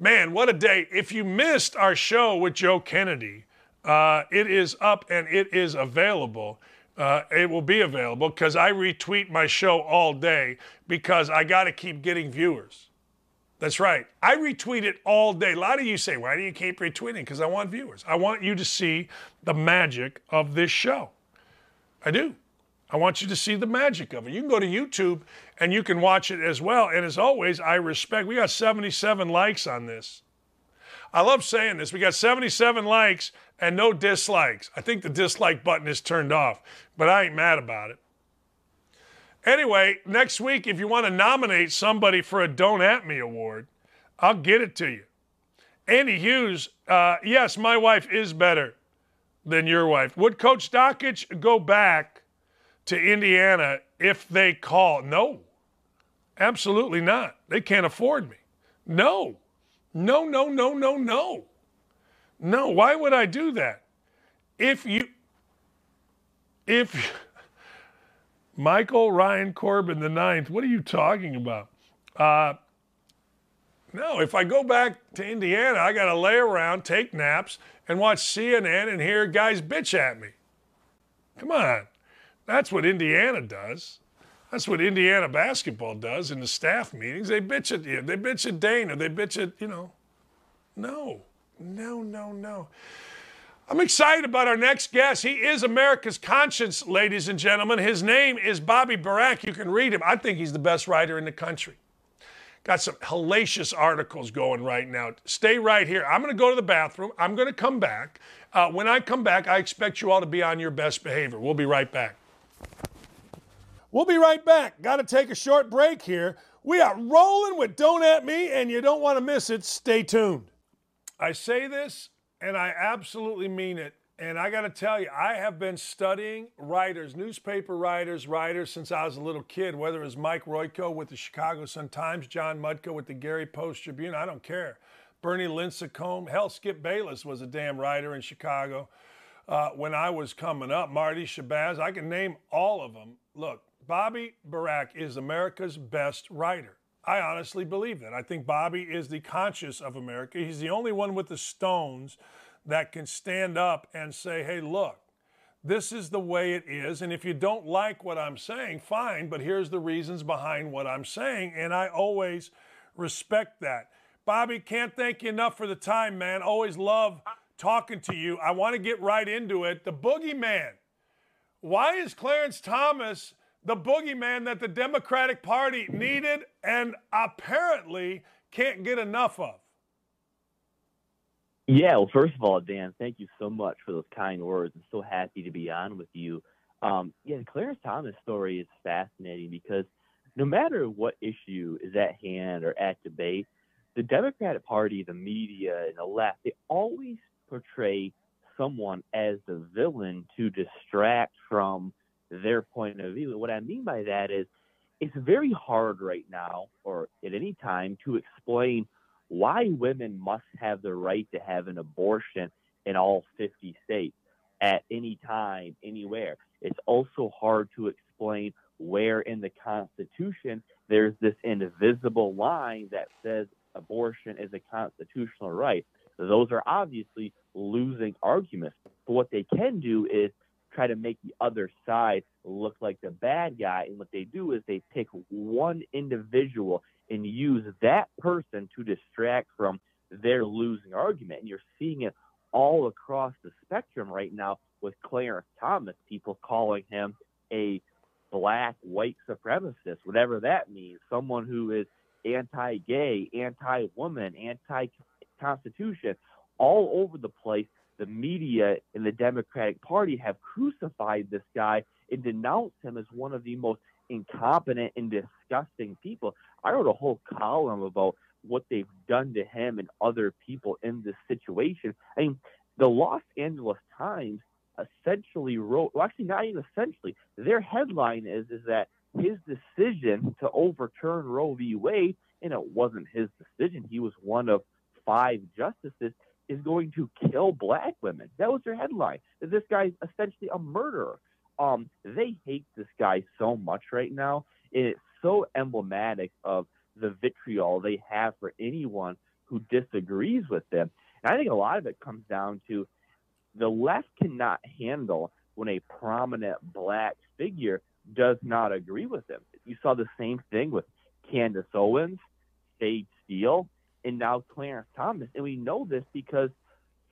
Man, what a day. If you missed our show with Joe Kennedy, uh, it is up and it is available. Uh, it will be available because I retweet my show all day because I got to keep getting viewers. That's right. I retweet it all day. A lot of you say, why do you keep retweeting? Because I want viewers. I want you to see the magic of this show. I do. I want you to see the magic of it. You can go to YouTube and you can watch it as well. And as always, I respect, we got seventy-seven likes on this. I love saying this. We got seventy-seven likes and no dislikes. I think the dislike button is turned off, but I ain't mad about it. Anyway, next week, if you want to nominate somebody for a Don't At Me award, I'll get it to you. Andy Hughes, uh, yes, my wife is better than your wife. Would Coach Dockich go back to Indiana if they call? No, absolutely not. They can't afford me. No, no, no, no, no, no. No, why would I do that? If you, if you, Michael Ryan Corbin the ninth, what are you talking about? Uh, no, if I go back to Indiana, I got to lay around, take naps, and watch C N N and hear guys bitch at me. Come on. That's what Indiana does. That's what Indiana basketball does in the staff meetings. They bitch at you. They bitch at Dana. They bitch at, you know. No, no, no, no. I'm excited about our next guest. He is America's conscience, ladies and gentlemen. His name is Bobby Barak. You can read him. I think he's the best writer in the country. Got some hellacious articles going right now. Stay right here. I'm going to go to the bathroom. I'm going to come back. Uh, when I come back, I expect you all to be on your best behavior. We'll be right back. We'll be right back. Got to take a short break here. We are rolling with Don't At Me, and you don't want to miss it. Stay tuned. I say this, and I absolutely mean it. And I got to tell you, I have been studying writers, newspaper writers, writers since I was a little kid, whether it was Mike Royko with the Chicago Sun-Times, John Mudko with the Gary Post-Tribune, I don't care. Bernie Lincecum, hell, Skip Bayless was a damn writer in Chicago. Uh, when I was coming up, Marty Shabazz, I can name all of them. Look, Bobby Barak is America's best writer. I honestly believe that. I think Bobby is the conscience of America. He's the only one with the stones that can stand up and say, hey, look, this is the way it is. And if you don't like what I'm saying, fine, but here's the reasons behind what I'm saying. And I always respect that. Bobby, can't thank you enough for the time, man. Always love talking to you. I want to get right into it. The boogeyman. Why is Clarence Thomas the boogeyman that the Democratic Party needed and apparently can't get enough of? Yeah, well, first of all, Dan, thank you so much for those kind words. I'm so happy to be on with you. Um, yeah, the Clarence Thomas story is fascinating because no matter what issue is at hand or at debate, the Democratic Party, the media, and the left, they always portray someone as the villain to distract from their point of view. And what I mean by that is it's very hard right now or at any time to explain why women must have the right to have an abortion in all fifty states at any time, anywhere. It's also hard to explain where in the Constitution there's this invisible line that says abortion is a constitutional right. Those are obviously losing arguments. But what they can do is try to make the other side look like the bad guy. And what they do is they pick one individual and use that person to distract from their losing argument. And you're seeing it all across the spectrum right now with Clarence Thomas, people calling him a black white supremacist, whatever that means, someone who is anti-gay, anti-woman, anti-constitution, all over the place. The media and the Democratic Party have crucified this guy and denounced him as one of the most incompetent and disgusting people. I wrote a whole column about what they've done to him and other people in this situation. I mean, the Los Angeles Times essentially wrote, well, actually not even essentially, their headline is, is that his decision to overturn Roe v. Wade, and it wasn't his decision, he was one of five justices, is going to kill black women. That was their headline. This guy's essentially a murderer. Um, they hate this guy so much right now, and it's so emblematic of the vitriol they have for anyone who disagrees with them. And I think a lot of it comes down to the left cannot handle when a prominent black figure does not agree with them. You saw the same thing with Candace Owens, Sage Steele, and now Clarence Thomas. And we know this because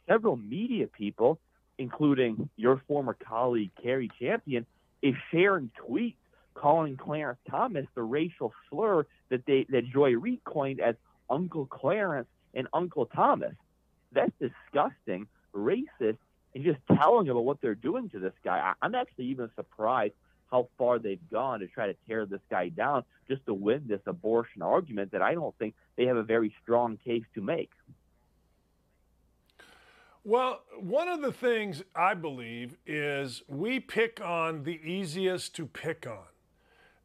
several media people, including your former colleague Carrie Champion, is sharing tweets calling Clarence Thomas the racial slur that they that Joy Reid coined as Uncle Clarence and Uncle Thomas. That's disgusting, racist, and just telling about what they're doing to this guy. I, I'm actually even surprised how far they've gone to try to tear this guy down just to win this abortion argument that I don't think they have a very strong case to make. Well, one of the things I believe is we pick on the easiest to pick on.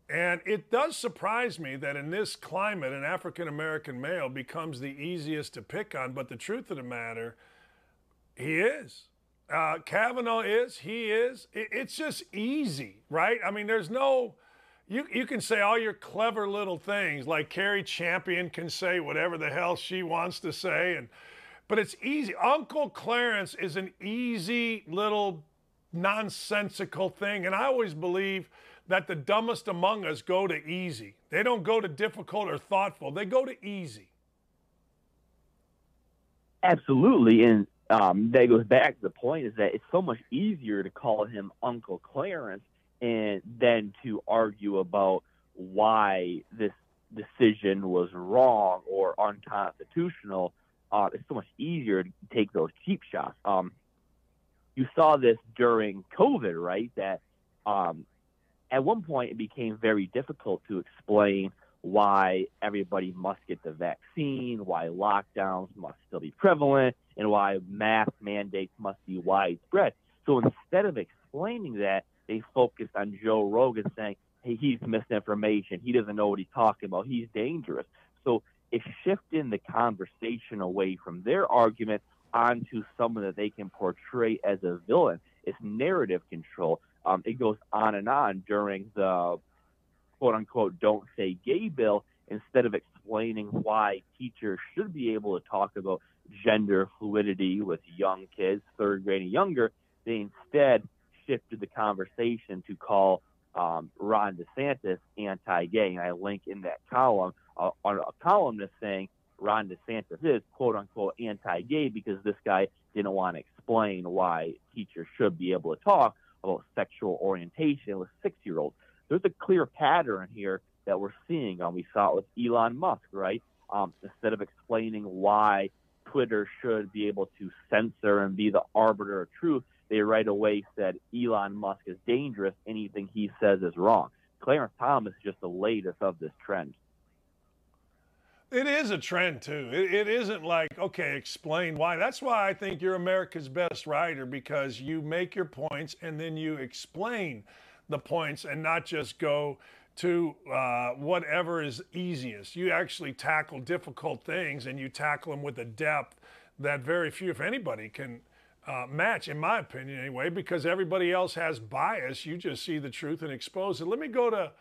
And it does surprise me that in this climate, an African-American male becomes the easiest to pick on. But the truth of the matter, he is. Uh, Kavanaugh is, he is. It, it's just easy, right? I mean, there's no, you, you can say all your clever little things, like Carrie Champion can say whatever the hell she wants to say, and but it's easy. Uncle Clarence is an easy little nonsensical thing, and I always believe that the dumbest among us go to easy. They don't go to difficult or thoughtful. They go to easy. Absolutely, and Um, that goes back to the point is that it's so much easier to call him Uncle Clarence and than to argue about why this decision was wrong or unconstitutional. Uh, it's so much easier to take those cheap shots. Um, you saw this during COVID, right? That um, at one point it became very difficult to explain why everybody must get the vaccine, why lockdowns must still be prevalent, and why mask mandates must be widespread. So instead of explaining that, they focused on Joe Rogan saying, hey, he's misinformation. He doesn't know what he's talking about. He's dangerous. So it's shifting the conversation away from their argument onto someone that they can portray as a villain. It's narrative control. Um, it goes on and on during the quote-unquote don't say gay bill, instead of explaining why teachers should be able to talk about gender fluidity with young kids, third grade and younger, they instead shifted the conversation to call um, Ron DeSantis anti-gay. And I link in that column uh, on a columnist saying Ron DeSantis is, quote-unquote, anti-gay because this guy didn't want to explain why teachers should be able to talk about sexual orientation with six-year-olds. There's a clear pattern here that we're seeing. Um, we saw it with Elon Musk, right? Um, instead of explaining why Twitter should be able to censor and be the arbiter of truth, they right away said Elon Musk is dangerous. Anything he says is wrong. Clarence Thomas is just the latest of this trend. It is a trend, too. It, it isn't like, okay, explain why. That's why I think you're America's best writer, because you make your points and then you explain the points and not just go to uh, whatever is easiest. You actually tackle difficult things and you tackle them with a depth that very few, if anybody, can uh, match, in my opinion anyway, because everybody else has bias. You just see the truth and expose it. Let me go to...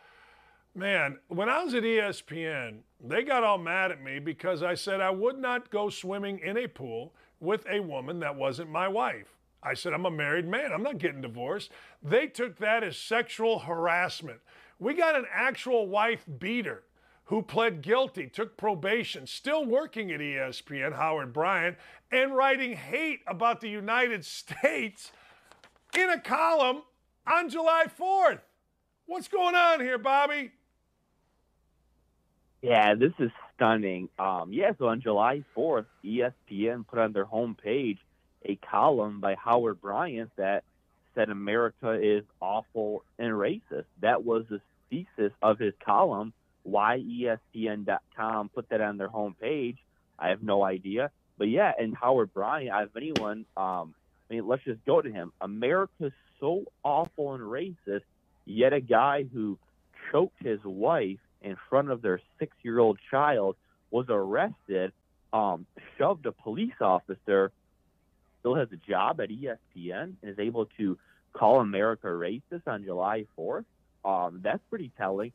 Man, when I was at E S P N, they got all mad at me because I said I would not go swimming in a pool with a woman that wasn't my wife. I said, I'm a married man. I'm not getting divorced. They took that as sexual harassment. We got an actual wife beater who pled guilty, took probation, still working at E S P N, Howard Bryant, and writing hate about the United States in a column on July fourth. What's going on here, Bobby? Yeah, this is stunning. Um, yeah, so on July fourth, E S P N put on their homepage a column by Howard Bryant that said America is awful and racist. That was the thesis of his column. Why E S P N dot com put that on their homepage, I have no idea. But, yeah, and Howard Bryant, if anyone, um, I mean, let's just go to him. America's so awful and racist, yet a guy who choked his wife in front of their six-year-old child was arrested, um, shoved a police officer, still has a job at E S P N, and is able to call America racist on July fourth. Um, that's pretty telling.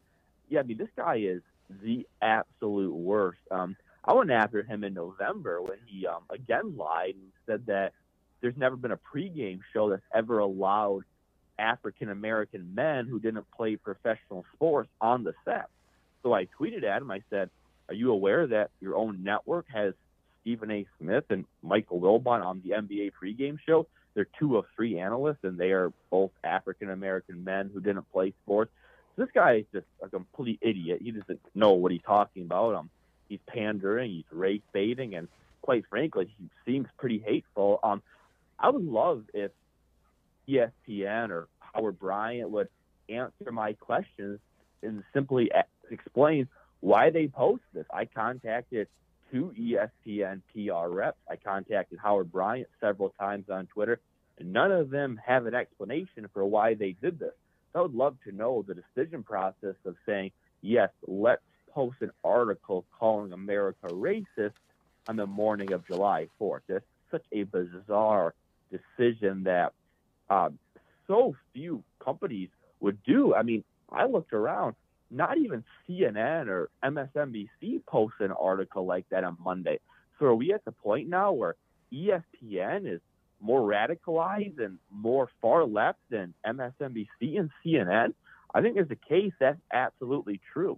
Yeah, I mean, this guy is the absolute worst. Um, I went after him in November when he um, again lied and said that there's never been a pregame show that's ever allowed African-American men who didn't play professional sports on the set. So I tweeted at him. I said, are you aware that your own network has Stephen A. Smith and Michael Wilbon on the N B A pregame show? They're two of three analysts, and they are both African-American men who didn't play sports. So this guy is just a complete idiot. He doesn't know what he's talking about. Um, he's pandering. He's race-baiting. And quite frankly, he seems pretty hateful. Um, I would love if E S P N or Howard Bryant would answer my questions and simply explain why they post this. I contacted two E S P N P R reps. I contacted Howard Bryant several times on Twitter, and none of them have an explanation for why they did this. So I would love to know the decision process of saying, yes, let's post an article calling America racist on the morning of July fourth. That's such a bizarre decision that Um, so few companies would do. I mean, I looked around, not even C N N or M S N B C posts an article like that on Monday. So are we at the point now where E S P N is more radicalized and more far left than M S N B C and C N N? I think there's a case that's absolutely true.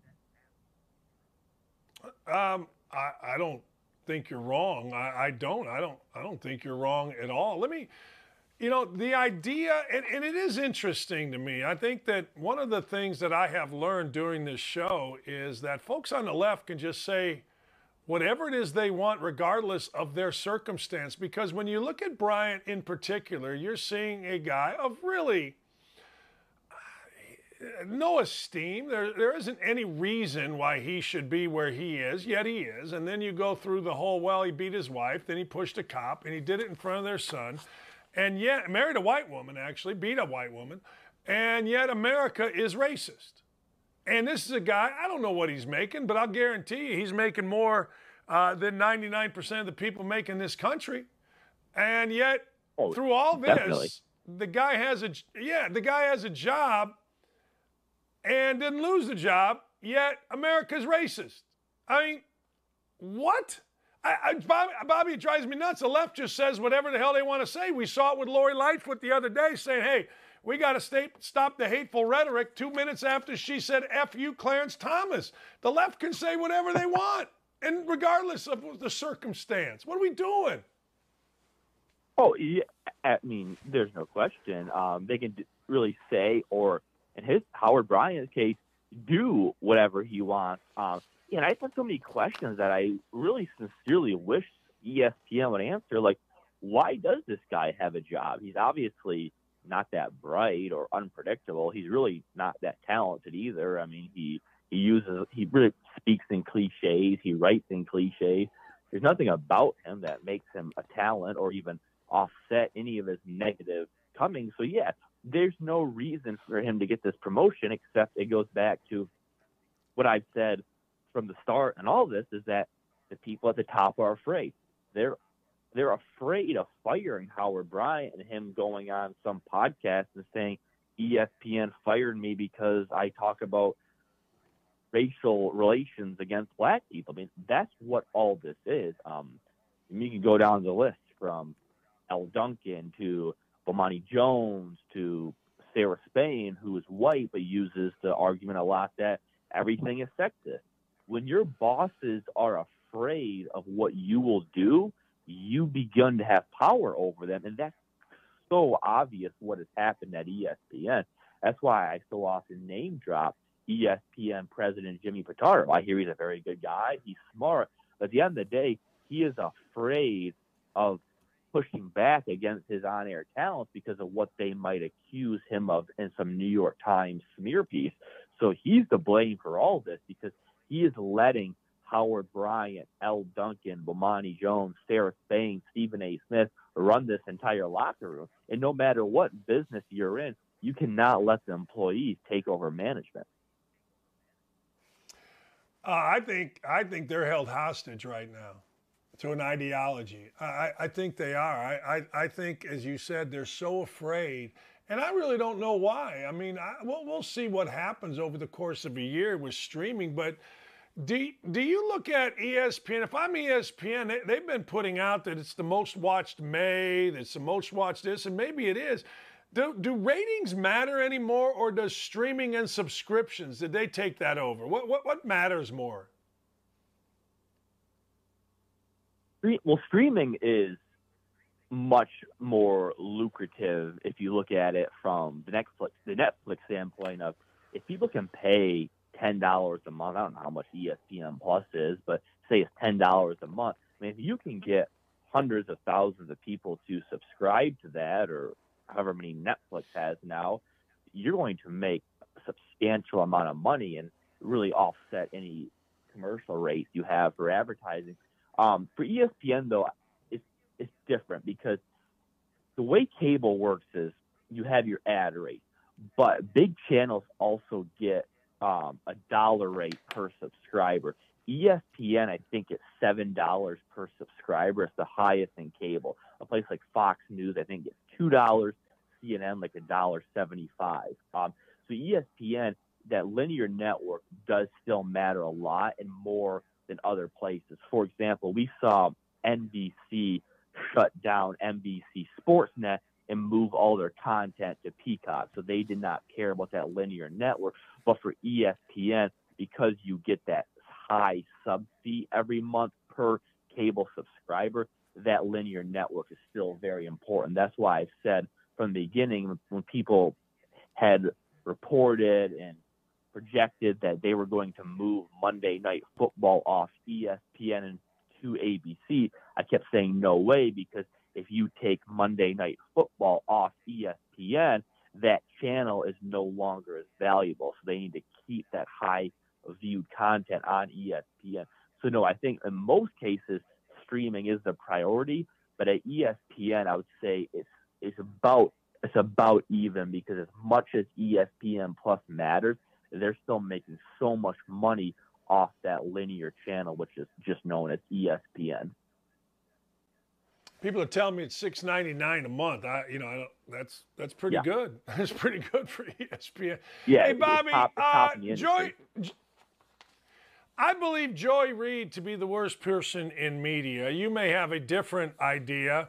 Um, I, I don't think you're wrong. I, I don't. I don't. I don't think you're wrong at all. Let me. You know, the idea, and, and it is interesting to me. I think that one of the things that I have learned during this show is that folks on the left can just say whatever it is they want, regardless of their circumstance. Because when you look at Bryant in particular, you're seeing a guy of really no esteem. There, there isn't any reason why he should be where he is, yet he is. And then you go through the whole, well, he beat his wife, then he pushed a cop, and he did it in front of their son. And yet, married a white woman, actually, beat a white woman, and yet America is racist. And this is a guy, I don't know what he's making, but I'll guarantee you he's making more uh, than ninety-nine percent of the people make in this country. And yet, oh, through all this, definitely. the guy has a yeah, the guy has a job and didn't lose the job, yet America's racist. I mean, what? I, I, Bobby, Bobby, it drives me nuts. The left just says whatever the hell they want to say. We saw it with Lori Lightfoot the other day saying, hey, we got to stay, stop the hateful rhetoric two minutes after she said, F you, Clarence Thomas. The left can say whatever they want. and regardless of the circumstance. What are we doing? Oh, yeah, I mean, there's no question. Um, they can really say, or in his Howard Bryant's case, do whatever he wants. Um, and I had so many questions that I really sincerely wish E S P N would answer. Like, why does this guy have a job? He's obviously not that bright or unpredictable. He's really not that talented either. I mean, he he uses he really speaks in cliches. He writes in cliches. There's nothing about him that makes him a talent or even offset any of his negative coming. So, yeah, there's no reason for him to get this promotion, except it goes back to what I've said from the start. And all this is that the people at the top are afraid. They're they're afraid of firing Howard Bryant and him going on some podcast and saying E S P N fired me because I talk about racial relations against black people. I mean, that's what all this is. Um, and you can go down the list from Al Duncan to Bomani Jones to Sarah Spain, who is white but uses the argument a lot that everything is sexist. When your bosses are afraid of what you will do, you begin to have power over them. And that's so obvious what has happened at E S P N. That's why I so often name drop E S P N president Jimmy Pitaro. I hear he's a very good guy. He's smart. But at the end of the day, he is afraid of pushing back against his on-air talents because of what they might accuse him of in some New York Times smear piece. So he's to blame for all this because he is letting Howard Bryant, L. Duncan, Bomani Jones, Sarah Spain, Stephen A. Smith run this entire locker room. And no matter what business you're in, you cannot let the employees take over management. Uh, I think I think they're held hostage right now to an ideology. I, I think they are. I, I, I think, as you said, they're so afraid. And I really don't know why. I mean, I, we'll, we'll see what happens over the course of a year with streaming. But do, do you look at E S P N? If I'm E S P N, they, they've been putting out that it's the most watched May, that it's the most watched this, and maybe it is. Do, do ratings matter anymore, or does streaming and subscriptions, did they take that over? What, what, what matters more? Well, streaming is much more lucrative if you look at it from the Netflix, the Netflix standpoint of if people can pay ten dollars a month, I don't know how much E S P N Plus is, but say it's ten dollars a month. I mean, if you can get hundreds of thousands of people to subscribe to that, or however many Netflix has now, you're going to make a substantial amount of money and really offset any commercial rates you have for advertising. Um, for E S P N, though, it's, it's different because the way cable works is you have your ad rate, but big channels also get um, a dollar rate per subscriber. E S P N, I think it's seven dollars per subscriber. It's the highest in cable. A place like Fox News, I think it's two dollars. C N N, like one dollar seventy-five. Um, so E S P N, that linear network, does still matter a lot and more than other places. For example, we saw N B C shut down N B C Sportsnet and move all their content to Peacock. So they did not care about that linear network. But for E S P N, because you get that high sub fee every month per cable subscriber, that linear network is still very important. That's why I've said from the beginning, when people had reported and projected that they were going to move Monday Night Football off E S P N and to A B C, I kept saying no way, because if you take Monday Night Football off E S P N, that channel is no longer as valuable. So they need to keep that high viewed content on E S P N. So no, I think in most cases, streaming is the priority, but at E S P N, I would say it's it's about it's about even, because as much as E S P N Plus matters, they're still making so much money off that linear channel, which is just known as E S P N. People are telling me it's six ninety-nine a month. I, you know, I don't, that's that's pretty yeah. good. That's pretty good for E S P N. Yeah, hey, Bobby, top, uh, Joy. I believe Joy Reid to be the worst person in media. You may have a different idea.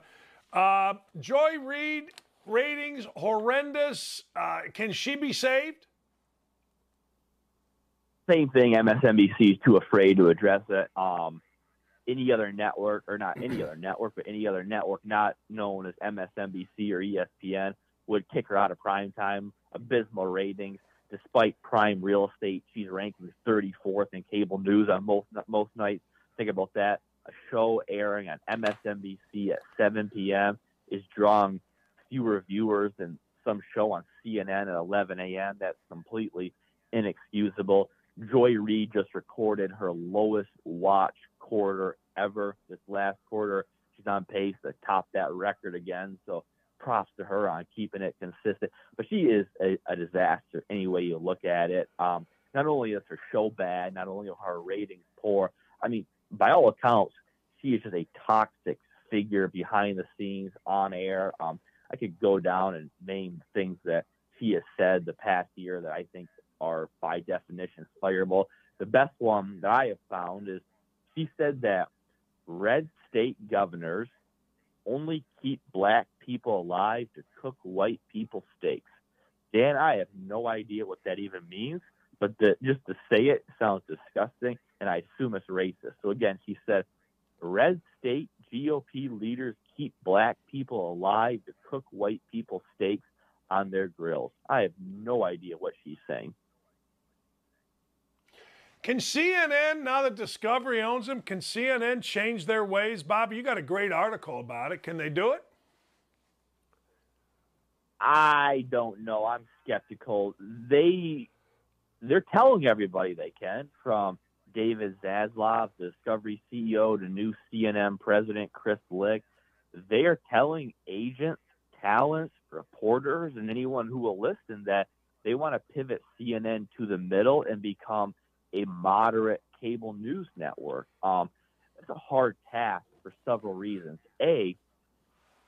Uh, Joy Reid, ratings horrendous. Uh, can she be saved? same thing. M S N B C is too afraid to address it. Um, any other network, or not any other network, but any other network not known as M S N B C or E S P N would kick her out of primetime. Abysmal ratings. Despite prime real estate, she's ranking thirty-fourth in cable news on most most nights. Think about that. A show airing on M S N B C at seven p.m. is drawing fewer viewers than some show on C N N at eleven a.m. That's completely inexcusable. Joy Reid just recorded her lowest watch quarter ever this last quarter. She's on pace to top that record again. So props to her on keeping it consistent. But she is a, a disaster any way you look at it. Um, not only is her show bad, not only are her ratings poor, I mean, by all accounts, she is just a toxic figure behind the scenes, on air. Um, I could go down and name things that she has said the past year that I think are by definition fireable. The best one that I have found is she said that red state governors only keep black people alive to cook white people steaks. Dan, I have no idea what that even means, but the, just to say it sounds disgusting, and I assume it's racist. So again, she said, red state G O P leaders keep black people alive to cook white people steaks on their grills. I have no idea what she's saying. Can C N N, now that Discovery owns them, can C N N change their ways? Bob, you got a great article about it. Can they do it? I don't know. I'm skeptical. They, they're telling everybody they can, from David Zaslav, the Discovery C E O, to new C N N president Chris Licht. They are telling agents, talents, reporters, and anyone who will listen that they want to pivot C N N to the middle and become a moderate cable news network. Um, it's a hard task for several reasons. A,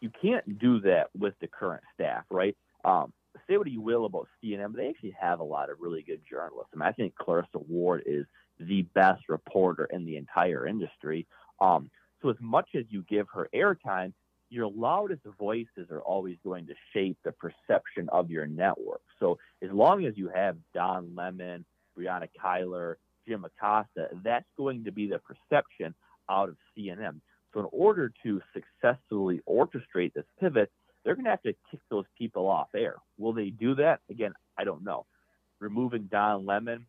you can't do that with the current staff, right? Um, say what you will about C N N, but they actually have a lot of really good journalists. I mean, I think Clarissa Ward is the best reporter in the entire industry. Um, so as much as you give her airtime, your loudest voices are always going to shape the perception of your network. So as long as you have Don Lemon, Brianna Kyler, Jim Acosta, that's going to be the perception out of C N N. So in order to successfully orchestrate this pivot, they're going to have to kick those people off air. Will they do that? Again, I don't know. Removing Don Lemon,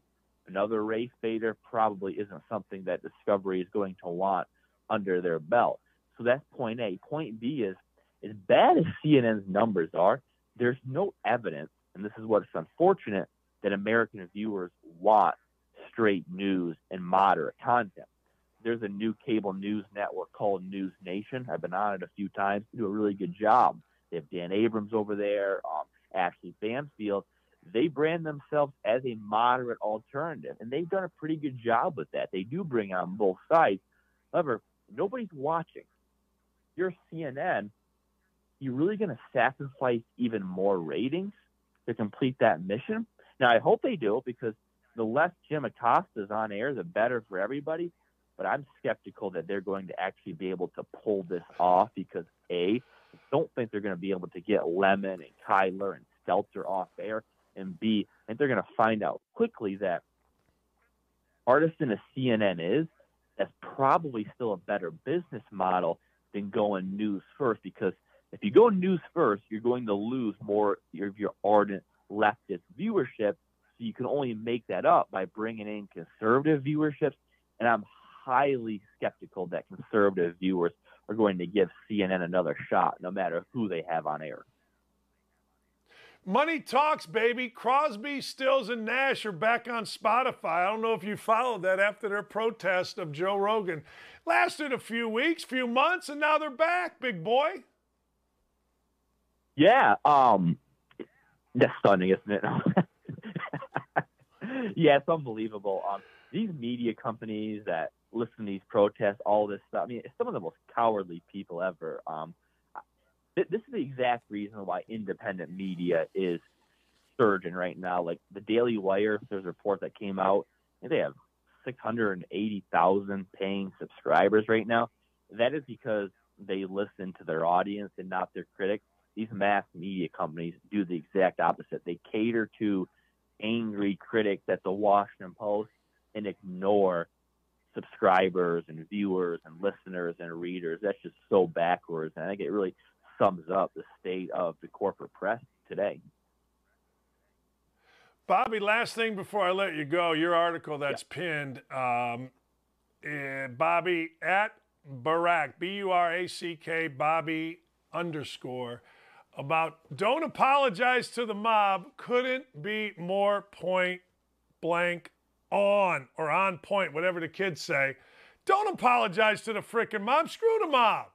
another race baiter, probably isn't something that Discovery is going to want under their belt. So that's point A. Point B is, as bad as C N N's numbers are, there's no evidence, and this is what's unfortunate, that American viewers want straight news and moderate content. There's a new cable news network called News Nation. I've been on it a few times. They do a really good job. They have Dan Abrams over there, um, Ashley Banfield. They brand themselves as a moderate alternative, and they've done a pretty good job with that. They do bring on both sides. However, nobody's watching. If you're C N N, you're really going to sacrifice even more ratings to complete that mission? Now, I hope they do, because the less Jim Acosta is on air, the better for everybody. But I'm skeptical that they're going to actually be able to pull this off, because, A, I don't think they're going to be able to get Lemon and Kyler and Stelter off air, and, B, I think they're going to find out quickly that partisan as C N N is, that's probably still a better business model than going news first, because if you go news first, you're going to lose more of your ardent leftist viewership, so you can only make that up by bringing in conservative viewerships, and I'm highly skeptical that conservative viewers are going to give C N N another shot, no matter who they have on air. Money talks, baby. Crosby, Stills, and Nash are back on Spotify. I don't know if you followed that after their protest of Joe Rogan. Lasted a few weeks, few months, and now they're back, big boy. Yeah, um... that's stunning, isn't it? Yeah, it's unbelievable. Um, these media companies that listen to these protests, all this stuff, I mean, it's some of the most cowardly people ever. Um, th- this is the exact reason why independent media is surging right now. Like the Daily Wire, there's a report that came out, and they have six hundred eighty thousand paying subscribers right now. That is because they listen to their audience and not their critics. These mass media companies do the exact opposite. They cater to angry critics at the Washington Post and ignore subscribers and viewers and listeners and readers. That's just so backwards. And I think it really sums up the state of the corporate press today. Bobby, last thing before I let you go, your article that's yeah. pinned, um, uh, Bobby at Barack, B U R A C K, Bobby underscore, about don't apologize to the mob, couldn't be more point blank on or on point, whatever the kids say. Don't apologize to the frickin' mob, screw the mob.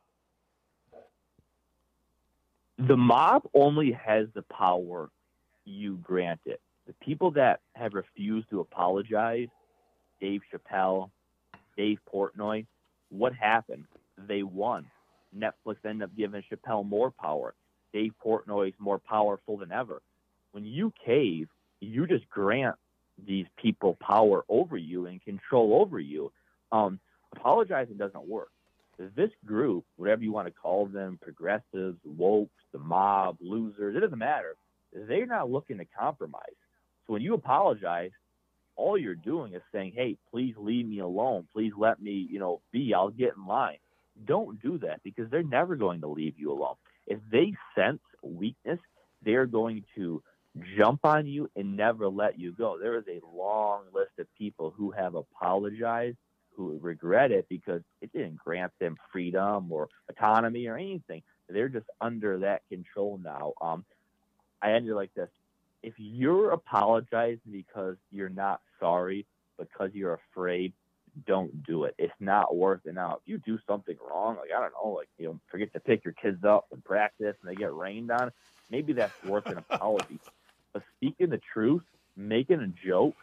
The mob only has the power you grant it. The people that have refused to apologize, Dave Chappelle, Dave Portnoy, what happened? They won. Netflix ended up giving Chappelle more power. Dave Portnoy is more powerful than ever. When you cave, you just grant these people power over you and control over you. Um, apologizing doesn't work. This group, whatever you want to call them, progressives, woke, the mob, losers, it doesn't matter. They're not looking to compromise. So when you apologize, all you're doing is saying, hey, please leave me alone. Please let me, you know, be. I'll get in line. Don't do that, because they're never going to leave you alone. If they sense weakness, they're going to jump on you and never let you go. There is a long list of people who have apologized, who regret it because it didn't grant them freedom or autonomy or anything. They're just under that control now. Um, I ended it like this. If you're apologizing because you're not sorry, because you're afraid, don't do it. It's not worth it. Now, if you do something wrong, like, I don't know, like, you know, forget to pick your kids up and practice and they get rained on, maybe that's worth an apology. But speaking the truth, making a joke,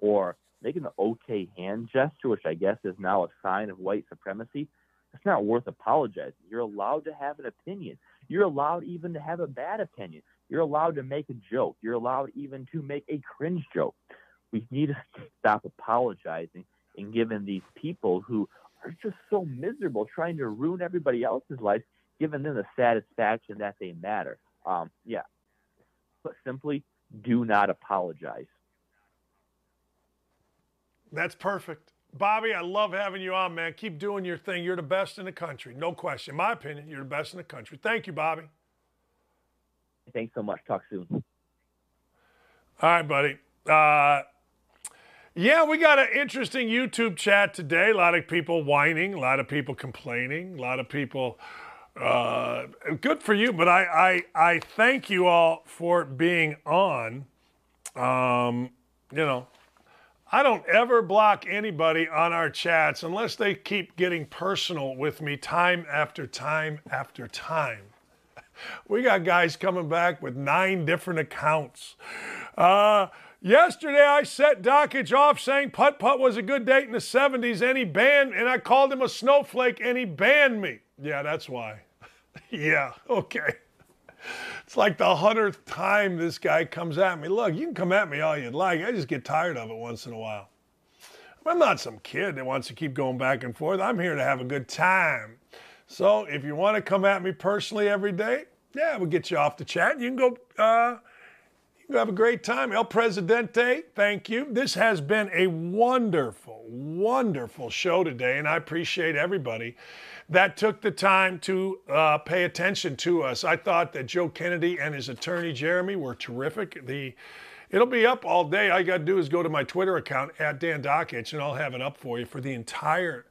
or making the okay hand gesture, which I guess is now a sign of white supremacy, it's not worth apologizing. You're allowed to have an opinion. You're allowed even to have a bad opinion. You're allowed to make a joke. You're allowed even to make a cringe joke. We need to stop apologizing and giving these people who are just so miserable, trying to ruin everybody else's life, giving them the satisfaction that they matter. Um, yeah. But simply do not apologize. That's perfect. Bobby, I love having you on, man. Keep doing your thing. You're the best in the country. No question. In my opinion, you're the best in the country. Thank you, Bobby. Thanks so much. Talk soon. All right, buddy. Uh, yeah, we got an interesting YouTube chat today. A lot of people whining, a lot of people complaining, a lot of people. Uh, good for you, but I, I, I thank you all for being on. Um, you know, I don't ever block anybody on our chats unless they keep getting personal with me time after time after time. We got guys coming back with nine different accounts. Uh, yesterday, I set Dockage off saying putt-putt was a good date in the seventies, and he banned, and I called him a snowflake, and he banned me. Yeah, that's why. Yeah, okay. It's like the hundredth time this guy comes at me. Look, you can come at me all you'd like. I just get tired of it once in a while. I'm not some kid that wants to keep going back and forth. I'm here to have a good time. So if you want to come at me personally every day, yeah, we'll get you off the chat. You can go uh, you can have a great time. El Presidente, thank you. This has been a wonderful, wonderful show today, and I appreciate everybody that took the time to uh, pay attention to us. I thought that Joe Kennedy and his attorney, Jeremy, were terrific. The It'll be up all day. All you got to do is go to my Twitter account, at Dan Dockage, and I'll have it up for you for the entire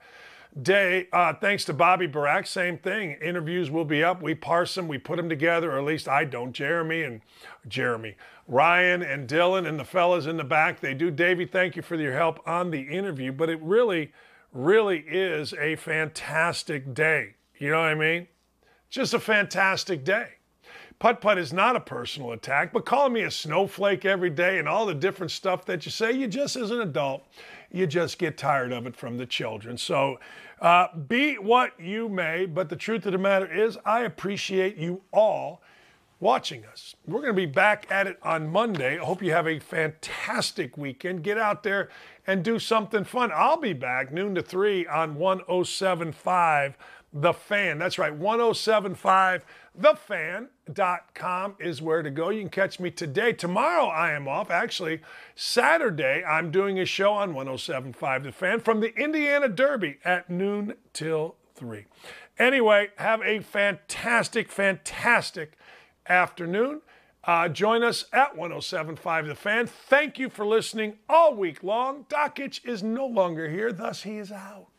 day. Uh, thanks to Bobby Barack, same thing. Interviews will be up. We parse them. We put them together, or at least I don't. Jeremy and Jeremy, Ryan and Dylan and the fellas in the back, they do. Davey, thank you for your help on the interview. But it really, really is a fantastic day. You know what I mean? Just a fantastic day. Putt-putt is not a personal attack, but calling me a snowflake every day and all the different stuff that you say, you just, as an adult, you just get tired of it from the children. So uh, be what you may, but the truth of the matter is I appreciate you all watching us. We're going to be back at it on Monday. I hope you have a fantastic weekend. Get out there and do something fun. I'll be back noon to three on one oh seven point five The Fan. That's right, one oh seven point five the fan dot com is where to go. You can catch me today. Tomorrow I am off. Actually, Saturday I'm doing a show on one oh seven point five The Fan from the Indiana Derby at noon till three. Anyway, have a fantastic, fantastic afternoon. Uh, join us at one oh seven point five The Fan. Thank you for listening all week long. Doc Itch is no longer here, thus he is out.